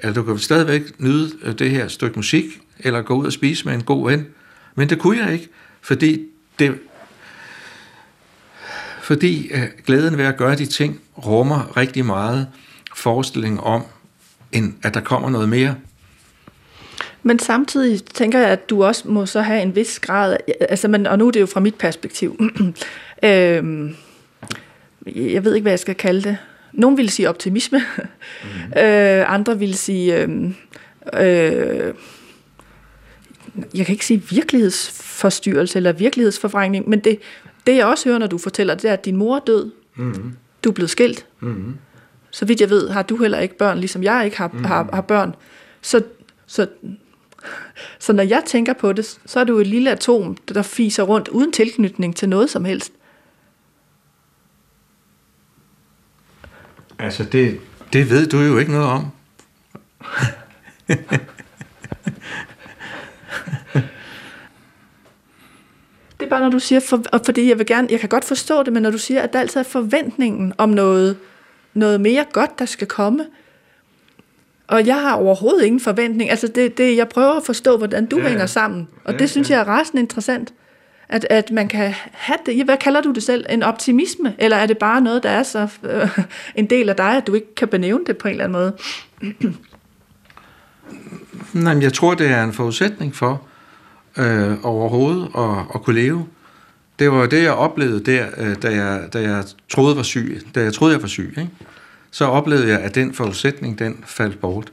Eller du kan stadigvæk nyde det her stykke musik, eller gå ud og spise med en god ven. Men det kunne jeg ikke, fordi glæden ved at gøre de ting rummer rigtig meget forestilling om, at der kommer noget mere. Men samtidig tænker jeg, at du også må så have en vis grad, altså, men, og nu er det jo fra mit perspektiv, jeg ved ikke, hvad jeg skal kalde det. Nogle ville sige optimisme, andre ville sige, jeg kan ikke sige virkelighedsforstyrrelse eller virkelighedsforvrængning, men det jeg også hører, når du fortæller, det er, at din mor er død. Du er blevet skilt. Mm-hmm. Så vidt jeg ved, har du heller ikke børn, ligesom jeg ikke har børn. Så når jeg tænker på det, så er du et lille atom, der fiser rundt uden tilknytning til noget som helst. Altså, det ved du jo ikke noget om. Det er bare, når du siger, fordi jeg kan godt forstå det, men når du siger, at der altid er forventningen om noget mere godt, der skal komme. Og jeg har overhovedet ingen forventning. Altså, jeg prøver at forstå, hvordan du hænger sammen. Og det synes jeg er rasende interessant, at man kan have det. Hvad kalder du det selv? En optimisme? Eller er det bare noget, der er så en del af dig, at du ikke kan benævne det på en eller anden måde? Nej, men jeg tror, det er en forudsætning for overhovedet at kunne leve. Det var det, jeg oplevede der, da jeg troede var syg. Da jeg troede, jeg var syg, ikke? Så oplevede jeg, at den forudsætning, den faldt bort.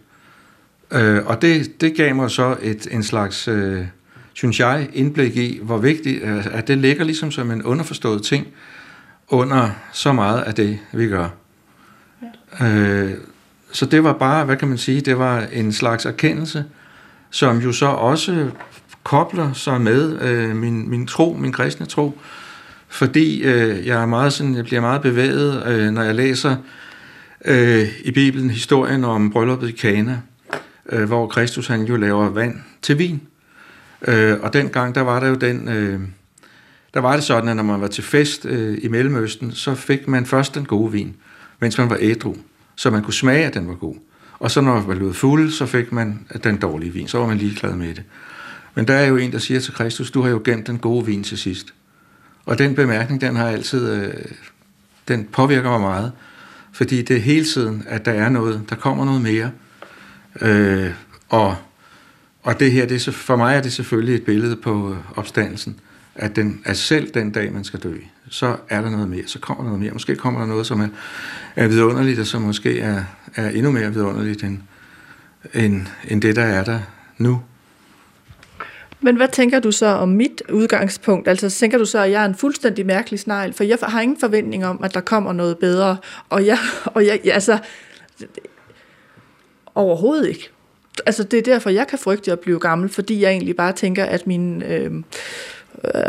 Og det gav mig så en slags, synes jeg, indblik i, hvor vigtigt, at det ligger ligesom som en underforstået ting, under så meget af det, vi gør. Ja. Så det var bare, hvad kan man sige, det var en slags erkendelse, som jo så også kobler sig med min tro, min kristne tro, fordi jeg bliver meget bevæget, når jeg læser i Bibelen historien om brylluppet i Kana, hvor Kristus han jo laver vand til vin. Og dengang, der var det sådan, at når man var til fest i Mellemøsten, så fik man først den gode vin, mens man var ædru, så man kunne smage, at den var god. Og så når man var blevet fuld, så fik man den dårlige vin, så var man ligeglad med det. Men der er jo en, der siger til Kristus, du har jo gemt den gode vin til sidst. Og den bemærkning, den har altid, den påvirker mig meget, fordi det er hele tiden, at der er noget, der kommer noget mere. Og det her, for mig er det selvfølgelig et billede på opstandelsen, at selv den dag, man skal dø, så er der noget mere, så kommer der noget mere. Måske kommer der noget, som er vidunderligt, og som måske er endnu mere vidunderligt, end det, der er der nu. Men hvad tænker du så om mit udgangspunkt? Altså tænker du så, at jeg er en fuldstændig mærkelig snegl? For jeg har ingen forventning om, at der kommer noget bedre. Og jeg altså overhovedet ikke. Altså det er derfor, jeg kan frygte at blive gammel, fordi jeg egentlig bare tænker, at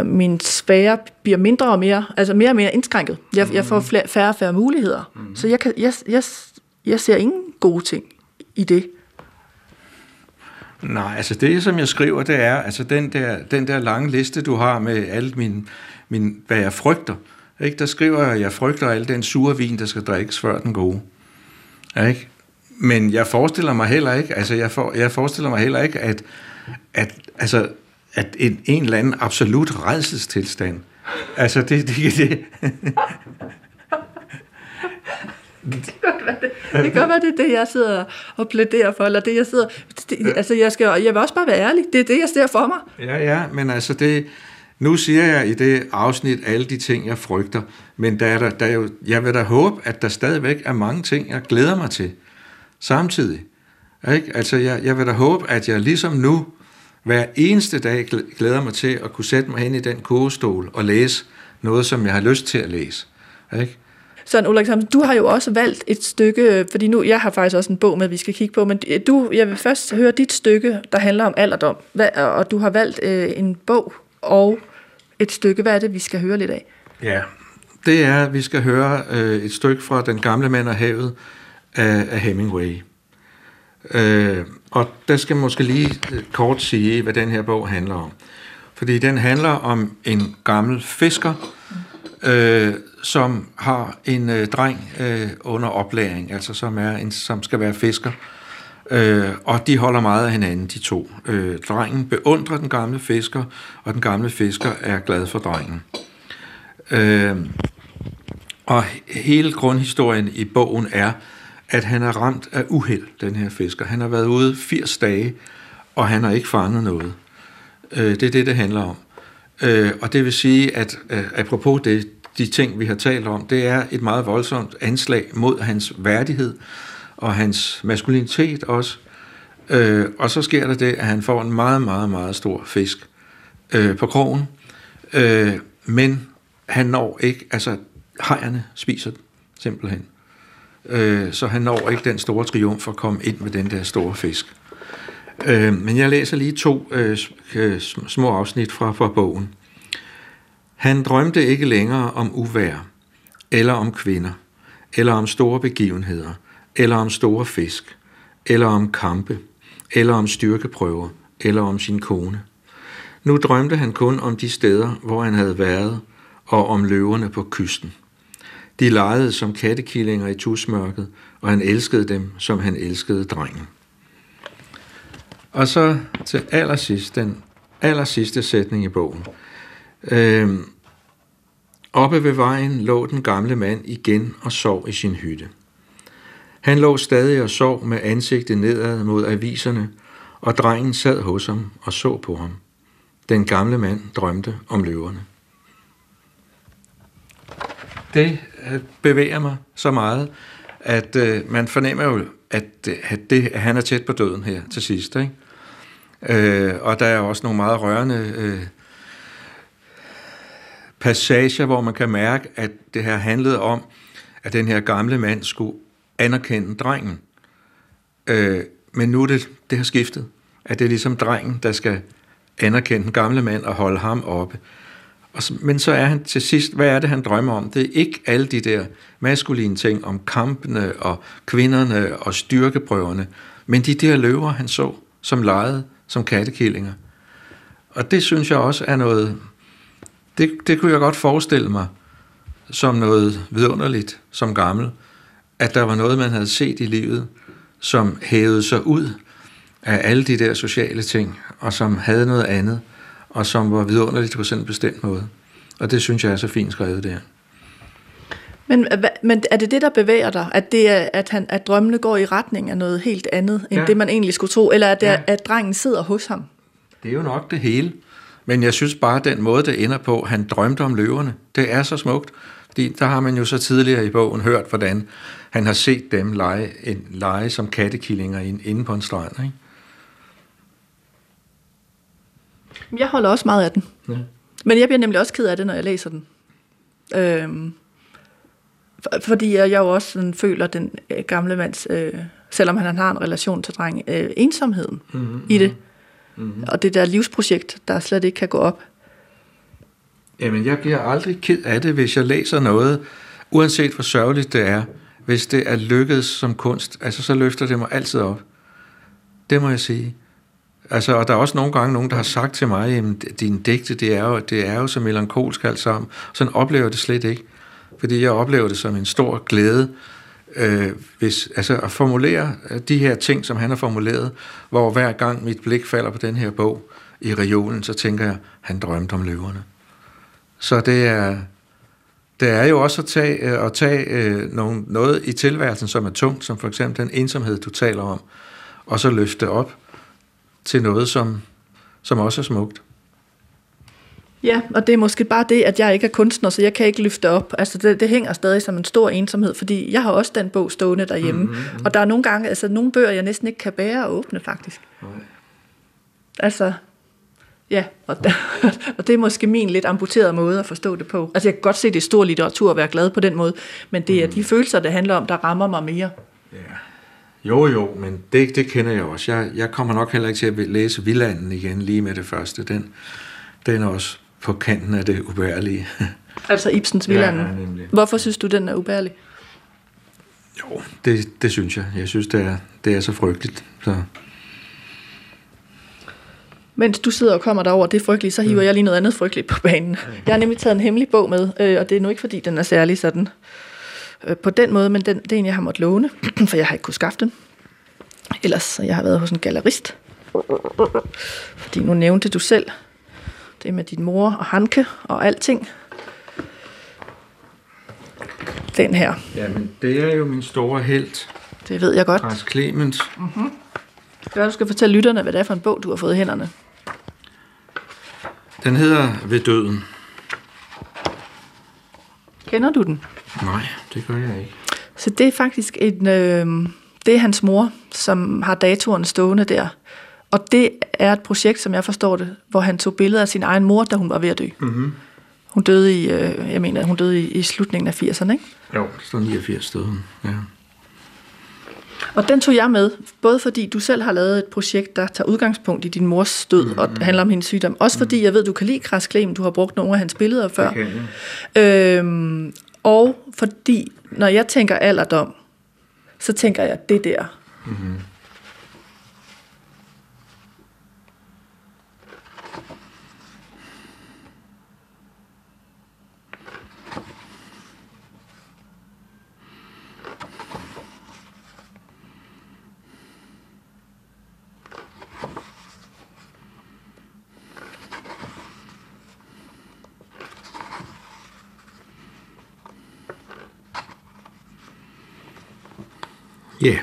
min sfære bliver mindre og mere, altså mere og mere indskrænket. Jeg får færre og færre muligheder. Mm-hmm. Så jeg ser ingen gode ting i det. Nej, altså det, som jeg skriver, det er altså den der lange liste, du har med alt hvad jeg frygter. Ikke? Der skriver jeg, at jeg frygter al den sure vin, der skal drikkes før den gode. Ikke? Men jeg forestiller mig heller ikke, at en eller anden absolut rædselstilstand. Altså det. Det kan godt være, det er det, jeg sidder og plæderer for, eller det, jeg sidder... Jeg vil også bare være ærlig. Det er det, jeg ser for mig. Ja, men altså det... Nu siger jeg i det afsnit alle de ting, jeg frygter, men der er jo, jeg vil da håbe, at der stadigvæk er mange ting, jeg glæder mig til samtidig. Ikke? Altså jeg vil da håbe, at jeg ligesom nu, hver eneste dag glæder mig til at kunne sætte mig hen i den kurvestol og læse noget, som jeg har lyst til at læse. Ikke? Søren Ulrik Thomsen, du har jo også valgt et stykke, fordi nu, jeg har faktisk også en bog med, vi skal kigge på, men jeg vil først høre dit stykke, der handler om alderdom, og du har valgt en bog og et stykke. Hvad er det, vi skal høre lidt af? Ja, det er, vi skal høre et stykke fra Den Gamle Mand og Havet af Hemingway. Og der skal måske lige kort sige, hvad den her bog handler om. Fordi den handler om en gammel fisker, som har en dreng under oplæring, altså som skal være fisker. Og de holder meget af hinanden, de to. Drengen beundrer den gamle fisker, og den gamle fisker er glad for drengen. Og hele grundhistorien i bogen er, at han er ramt af uheld, den her fisker. Han har været ude 80 dage, og han har ikke fanget noget. Det er det handler om. Og det vil sige, at apropos det, de ting, vi har talt om, det er et meget voldsomt anslag mod hans værdighed og hans maskulinitet også. Og så sker der det, at han får en meget, meget, meget stor fisk på krogen. Men han når ikke, altså hajerne spiser den. simpelthen. Så han når ikke den store triumf at komme ind med den der store fisk. Men jeg læser lige to små afsnit fra bogen. Han drømte ikke længere om uvejr, eller om kvinder, eller om store begivenheder, eller om store fisk, eller om kampe, eller om styrkeprøver, eller om sin kone. Nu drømte han kun om de steder, hvor han havde været, og om løverne på kysten. De legede som kattekillinger i tusmørket, og han elskede dem, som han elskede drengen. Og så til allersidst, den allersidste sætning i bogen. Oppe ved vejen lå den gamle mand igen og sov i sin hytte. Han lå stadig og sov med ansigtet nedad mod aviserne, og drengen sad hos ham og så på ham. Den gamle mand drømte om løverne. Det bevæger mig så meget, at man fornemmer jo, at han er tæt på døden her til sidst. Ikke? Og der er også nogle meget rørende passager, hvor man kan mærke, at det her handlede om, at den her gamle mand skulle anerkende drengen. Men nu er det har skiftet. At det er ligesom drengen, der skal anerkende den gamle mand og holde ham oppe. Men så er han til sidst, hvad er det, han drømmer om? Det er ikke alle de der maskuline ting om kampene og kvinderne og styrkeprøverne, men de der løver, han så, som legede som kattekillinger. Og det synes jeg også er noget, det kunne jeg godt forestille mig som noget vidunderligt som gammel, at der var noget, man havde set i livet, som hævede sig ud af alle de der sociale ting, og som havde noget andet, og som var vidunderligt på sådan en bestemt måde. Og det synes jeg er så fint skrevet der. Men er det der bevæger dig, at drømmene går i retning af noget helt andet, end det man egentlig skulle tro, eller at drengen sidder hos ham? Det er jo nok det hele. Men jeg synes bare, at den måde, det ender på, han drømte om løverne, det er så smukt. Fordi der har man jo så tidligere i bogen hørt, hvordan han har set dem lege som kattekillinger inde på en strand, ikke? Jeg holder også meget af den. Ja. Men jeg bliver nemlig også ked af det, når jeg læser den. Fordi jeg jo også sådan føler den gamle mands, selvom han har en relation til drengen, ensomheden i det. Mm-hmm. Og det der livsprojekt, der slet ikke kan gå op. Jamen, jeg bliver aldrig ked af det, hvis jeg læser noget, uanset hvor sørgeligt det er. Hvis det er lykkedes som kunst, altså så løfter det mig altid op. Det må jeg sige. Altså, og der er også nogle gange nogen, der har sagt til mig, at dine digte, det er jo så melankolsk alt sammen. Sådan oplever jeg det slet ikke. Fordi jeg oplever det som en stor glæde, at formulere de her ting, som han har formuleret, hvor hver gang mit blik falder på den her bog i reolen, så tænker jeg, han drømte om løverne. Så det er jo også at tage noget i tilværelsen, som er tungt, som for eksempel den ensomhed, du taler om, og så løfte op til noget, som også er smukt. Ja, og det er måske bare det, at jeg ikke er kunstner, så jeg kan ikke løfte op. Altså, det hænger stadig som en stor ensomhed, fordi jeg har også den bog stående derhjemme. Mm-hmm. Og der er nogle gange, altså nogle bøger, jeg næsten ikke kan bære og åbne, faktisk. Nej. Altså, ja, og det er måske min lidt amputerede måde at forstå det på. Altså, jeg kan godt se, det er stor litteratur at være glad på den måde, men det er de følelser, det handler om, der rammer mig mere. Ja. Jo, men det kender jeg også. Jeg kommer nok heller ikke til at læse Vildanden igen lige med det første. Den er også på kanten af det ubærlige. Altså Ibsens Vildanden. Ja, hvorfor synes du, den er ubærlig? Jo, det synes jeg. Jeg synes, det er så frygteligt. Så. Mens du sidder og kommer derover, det er frygteligt, så hiver jeg lige noget andet frygteligt på banen. Jeg har nemlig taget en hemmelig bog med, og det er nu ikke, fordi den er særlig sådan på den måde, men det er en, jeg har måttet låne, for jeg har ikke kunnet skaffe den. Ellers, jeg har været hos en gallerist. Fordi nu nævnte du selv det med din mor og Handke og alting. Den her. Jamen, det er jo min store helt. Det ved jeg godt. Krass Clement. Mm-hmm. Det er, du skal fortælle lytterne, hvad det er for en bog, du har fået i hænderne. Den hedder Ved døden. Kender du den? Nej, det gør jeg ikke. Så det er faktisk det er hans mor, som har datoren stående der. Og det er et projekt, som jeg forstår det, hvor han tog billeder af sin egen mor, da hun var ved at dø. Mm-hmm. Hun døde i, hun døde i slutningen af 80'erne, ikke? Jo, sådan 89 døde hun, ja. Og den tog jeg med, både fordi du selv har lavet et projekt, der tager udgangspunkt i din mors død og handler om hendes sygdom. Også fordi jeg ved, du kan lide Krass Clement, du har brugt nogle af hans billeder før. Okay, ja. Og fordi, når jeg tænker alderdom, så tænker jeg det der. Mm-hmm. Ja, yeah.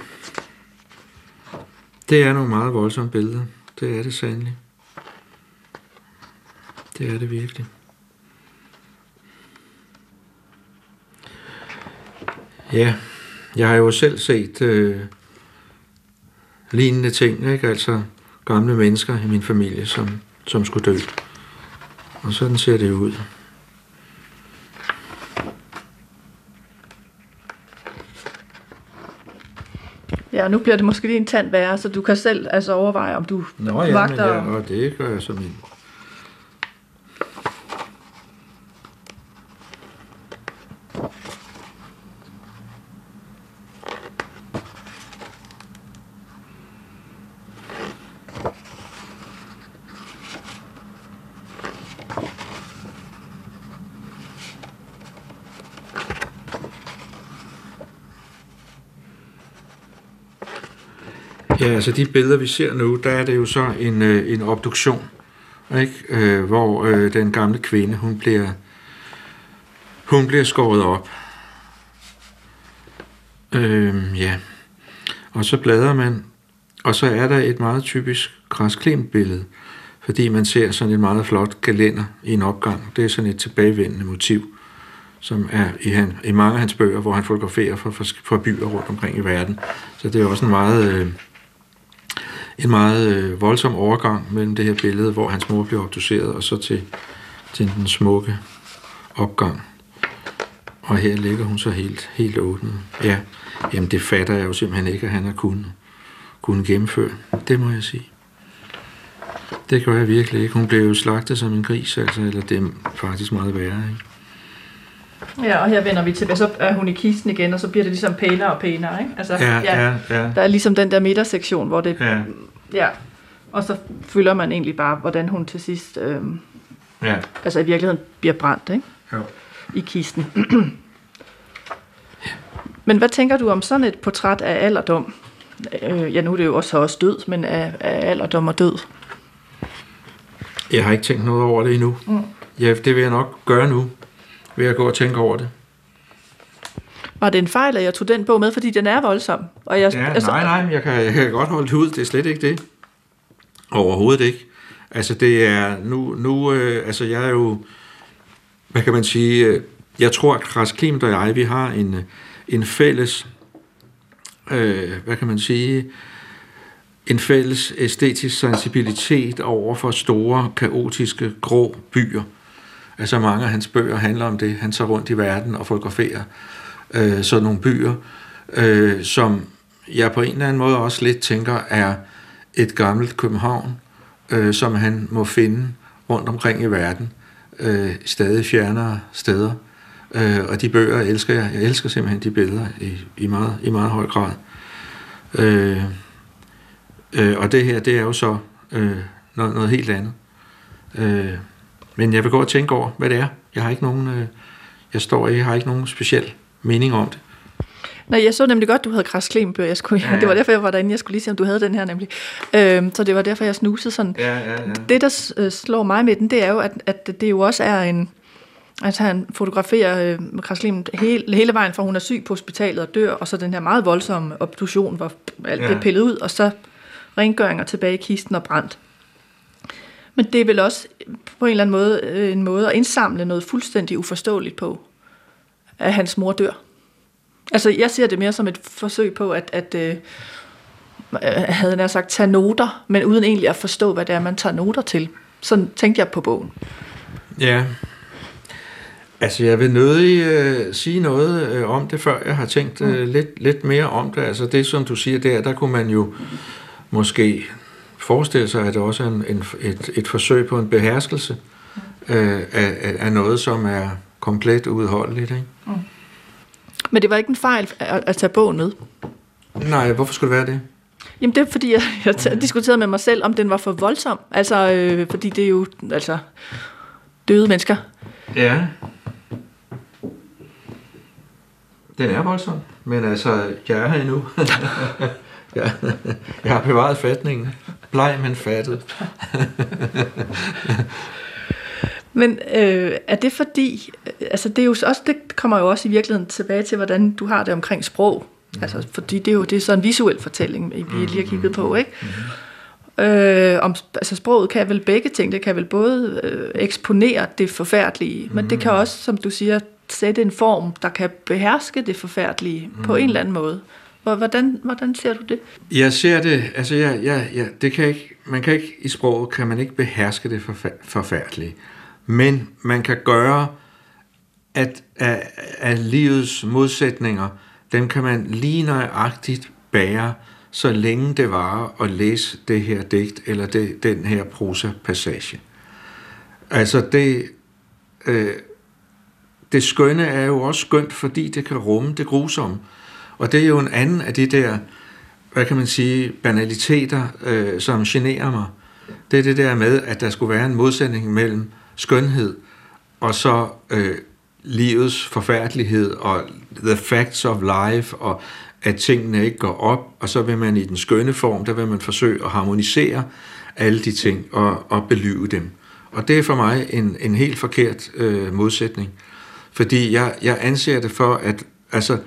Det er nogle meget voldsomme billeder. Det er det sandelig. Det er det virkelig. Ja, jeg har jo selv set lignende ting, ikke? Altså gamle mennesker i min familie, som skulle dø. Og sådan ser det ud. Ja, og nu bliver det måske lige en tand værre, så du kan selv altså overveje, om du vagter. Ja, og det gør jeg som en. Ja, altså de billeder, vi ser nu, der er det jo så en obduktion, ikke? Hvor den gamle kvinde, hun bliver skåret op. Ja, og så bladrer man, og så er der et meget typisk Krass Clement-billede, fordi man ser sådan et meget flot kalender i en opgang. Det er sådan et tilbagevendende motiv, som er i mange af hans bøger, hvor han fotograferer fra byer rundt omkring i verden. Så det er også en meget... En meget voldsom overgang mellem det her billede, hvor hans mor bliver obduceret, og så til den smukke opgang. Og her ligger hun så helt åbnet. Ja, jamen det fatter jeg jo simpelthen ikke, at han har kunnet gennemføre. Det må jeg sige. Det gør jeg virkelig ikke. Hun blev jo slagtet som en gris, altså, eller det er faktisk meget værre, ikke? Ja, og her vender vi tilbage, så er hun i kisten igen, og så bliver det ligesom pænere og pænere, ikke? Altså, ja. Der er ligesom den der midtersektion, hvor det... Ja. Ja. Og så følger man egentlig bare, hvordan hun til sidst... Altså i virkeligheden bliver brændt, ikke? Jo. I kisten. Men hvad tænker du om sådan et portræt af alderdom? Ja, nu er det jo også død, men af alderdom og død. Jeg har ikke tænkt noget over det endnu. Mm. Ja, det vil jeg nok gøre nu. Ved at gå og tænke over det. Var det en fejl, at jeg tog den bog med, fordi den er voldsom? Og jeg, ja, altså... Nej, jeg kan godt holde det ud, det er slet ikke det. Overhovedet ikke. Altså det er, nu, altså jeg er jo, hvad kan man sige, jeg tror, at Krass Clement og jeg, vi har en fælles, hvad kan man sige, en fælles æstetisk sensibilitet over for store, kaotiske, grå byer. Altså mange af hans bøger handler om det. Han tager rundt i verden og fotograferer sådan nogle byer, som jeg på en eller anden måde også lidt tænker er et gammelt København, som han må finde rundt omkring i verden, stadig fjernere steder. Og de bøger elsker jeg. Jeg elsker simpelthen de billeder i meget høj grad. Og det her, det er jo så noget helt andet. Men jeg vil gå og tænke over, hvad det er. Jeg har ikke nogen, jeg har ikke nogen speciel mening om det. Nej, jeg så nemlig godt, du havde Krass Clement-bøger. Ja. Det var derfor, jeg var derinde. Jeg skulle lige se, om du havde den her nemlig. Så det var derfor, jeg snusede sådan. Ja. Det, der slår mig med den, det er jo, at det jo også er en... Altså han fotograferer Krass Clement hele vejen, for hun er syg på hospitalet og dør, og så den her meget voldsomme obduktion, hvor alt bliver pillet ud, og så rengøringer tilbage i kisten og brændt. Men det er vel også på en eller anden måde en måde at indsamle noget fuldstændig uforståeligt på, at hans mor dør. Altså, jeg ser det mere som et forsøg på, at havde han sagt, tage noter, men uden egentlig at forstå, hvad det er, man tager noter til. Sådan tænkte jeg på bogen. Ja. Altså, jeg vil nødig sige noget om det, før jeg har tænkt lidt mere om det. Altså, det som du siger der kunne man jo måske forestille sig, at det også er et forsøg på en beherskelse af noget, som er komplet uudholdeligt, ikke? Mm. Men det var ikke en fejl at tage bogen ned? Nej, hvorfor skulle det være det? Jamen det er, fordi jeg diskuterede med mig selv, om den var for voldsom. Altså, fordi det er jo altså døde mennesker. Ja. Den er voldsom, men altså, jeg er her endnu. Jeg har bevaret fatningen. Bleg, men fattet. Men er det fordi, altså det er jo også, det kommer jo også i virkeligheden tilbage til, hvordan du har det omkring sprog. Altså, fordi det er så en visuel fortælling, vi lige har kigget på, ikke? Altså sproget kan vel begge ting. Det kan vel både eksponere det forfærdelige, men det kan også, som du siger, sætte en form, der kan beherske det forfærdelige på en eller anden måde. Hvordan ser du det? Jeg ser det, altså ja, det kan ikke, man kan ikke i sproget, kan man ikke beherske det forfærdelige, men man kan gøre, at livets modsætninger, dem kan man lige nøjagtigt bære, så længe det varer at læse det her digt, eller den her prosa-passage. Altså det skønne er jo også skønt, fordi det kan rumme det grusomme. Og det er jo en anden af de der, hvad kan man sige, banaliteter, som generer mig. Det er det der med, at der skulle være en modsætning mellem skønhed og så livets forfærdelighed og the facts of life, og at tingene ikke går op, og så vil man i den skønne form, der vil man forsøge at harmonisere alle de ting og belyve dem. Og det er for mig en helt forkert modsætning, fordi jeg anser det for, at altså,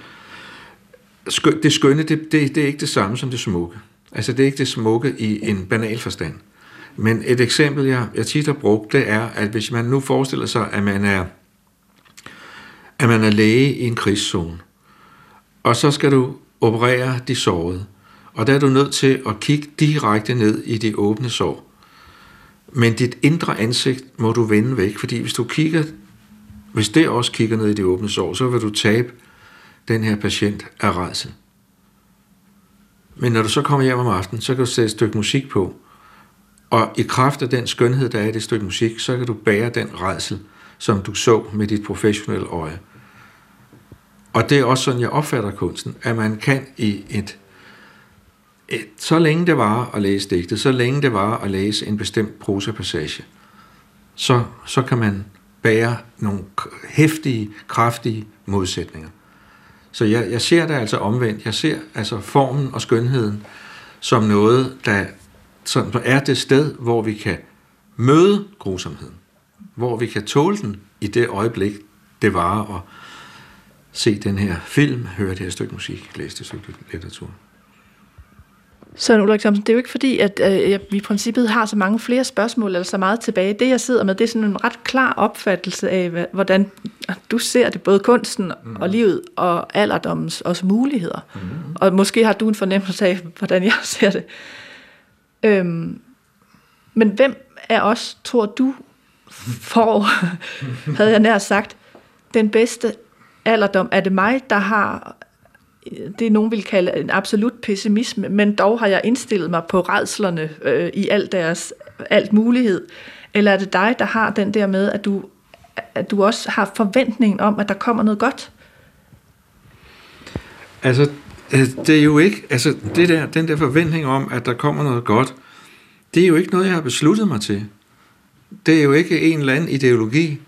det skønne, det er ikke det samme som det smukke. Altså det er ikke det smukke i en banal forstand. Men et eksempel, jeg tit har brugt, det er, at hvis man nu forestiller sig, at man er læge i en krigszone, og så skal du operere de sårede, og der er du nødt til at kigge direkte ned i de åbne sår. Men dit indre ansigt må du vende væk, fordi hvis det også kigger ned i de åbne sår, så vil du tabe den her patient af rædsel. Men når du så kommer hjem om aftenen, så kan du sætte et stykke musik på, og i kraft af den skønhed, der er i det stykke musik, så kan du bære den rædsel, som du så med dit professionelle øje. Og det er også sådan, jeg opfatter kunsten, at man kan i så længe det varer at læse digtet, så længe det varer at læse en bestemt prosapassage, så kan man bære nogle heftige, kraftige modsætninger. Så jeg ser det altså omvendt. Jeg ser altså formen og skønheden som noget, der er det sted, hvor vi kan møde grusomheden, hvor vi kan tåle den i det øjeblik, det varer at se den her film, høre det her stykke musik, læse det stykke litteratur. Søren Ulrik Thomsen, det er jo ikke fordi, at vi i princippet har så mange flere spørgsmål, eller så meget tilbage. Det, jeg sidder med, det er sådan en ret klar opfattelse af, hvordan du ser det, både kunsten og livet, og alderdommens også muligheder. Og måske har du en fornemmelse af, hvordan jeg ser det. Men hvem af os, tror du, får, havde jeg nær sagt, den bedste alderdom? Er det mig, der har det, nogen vil kalde en absolut pessimisme, men dog har jeg indstillet mig på rædslerne i alt mulighed? Eller er det dig, der har den der med, at du også har forventningen om, at der kommer noget godt? Altså, det er jo ikke, altså den der forventning om, at der kommer noget godt, det er jo ikke noget, jeg har besluttet mig til. Det er jo ikke en eller anden ideologi,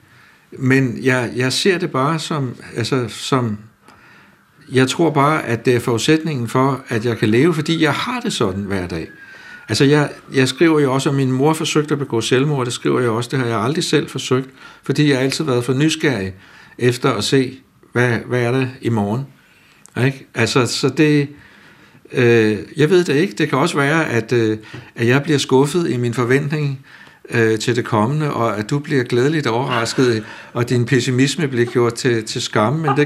men jeg ser det bare som, altså som, jeg tror bare, at det er forudsætningen for, at jeg kan leve, fordi jeg har det sådan hver dag. Altså jeg skriver jo også, at min mor forsøgte at begå selvmord, det skriver jeg også, det har jeg aldrig selv forsøgt, fordi jeg har altid været for nysgerrig efter at se, hvad er det i morgen. Ikke? Altså, så det, jeg ved det ikke, det kan også være, at jeg bliver skuffet i min forventning til det kommende, og at du bliver glædeligt overrasket, og din pessimisme bliver gjort til skam, men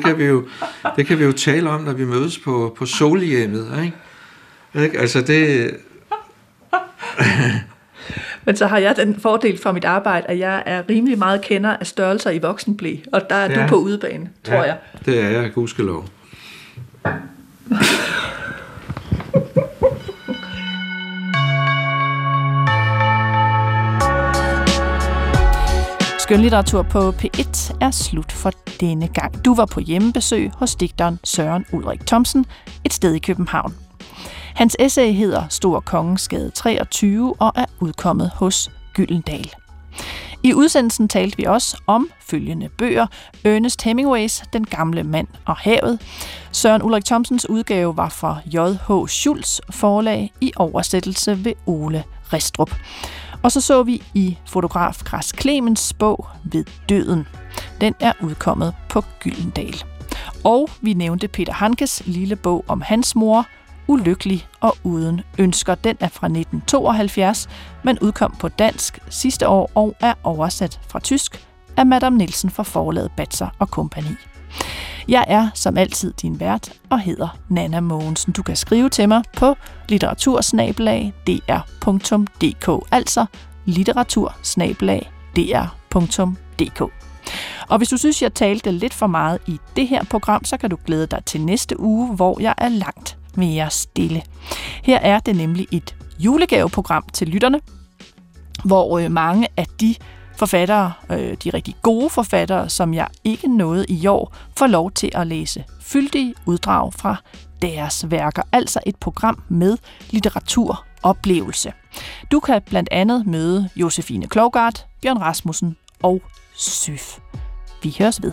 det kan vi jo tale om, når vi mødes på solhjemmet, ikke? Altså det Men så har jeg den fordel fra mit arbejde, at jeg er rimelig meget kender af størrelser i voksenblæ, og der er du på udebane, tror jeg. Det er jeg, gudskelov. Skønlitteratur på P1 er slut for denne gang. Du var på hjemmebesøg hos digteren Søren Ulrik Thomsen et sted i København. Hans essay hedder Store Kongensgade 23 og er udkommet hos Gyldendal. I udsendelsen talte vi også om følgende bøger: Ernest Hemingways Den Gamle Mand og Havet. Søren Ulrik Thomsens udgave var fra J.H. Schulz forlag i oversættelse ved Ole Restrup. Og så vi i fotograf Krass Clements bog Ved døden. Den er udkommet på Gyldendal. Og vi nævnte Peter Handkes lille bog om hans mor, Ulykkelig og Uden Ønsker. Den er fra 1972, men udkom på dansk sidste år og er oversat fra tysk af Madame Nielsen fra Forlaget Batzer og Kompagni. Jeg er som altid din vært og hedder Nanna Mogensen. Du kan skrive til mig på litteratur@dr.dk, altså litteratur@dr.dk. Og hvis du synes, jeg talte lidt for meget i det her program, så kan du glæde dig til næste uge, hvor jeg er langt mere stille. Her er det nemlig et julegaveprogram til lytterne, hvor mange af de forfattere, de rigtig gode forfattere, som jeg ikke nåede i år, får lov til at læse fyldige uddrag fra deres værker. Altså et program med litteraturoplevelse. Du kan blandt andet møde Josefine Klogart, Bjørn Rasmussen og Syf. Vi høres ved.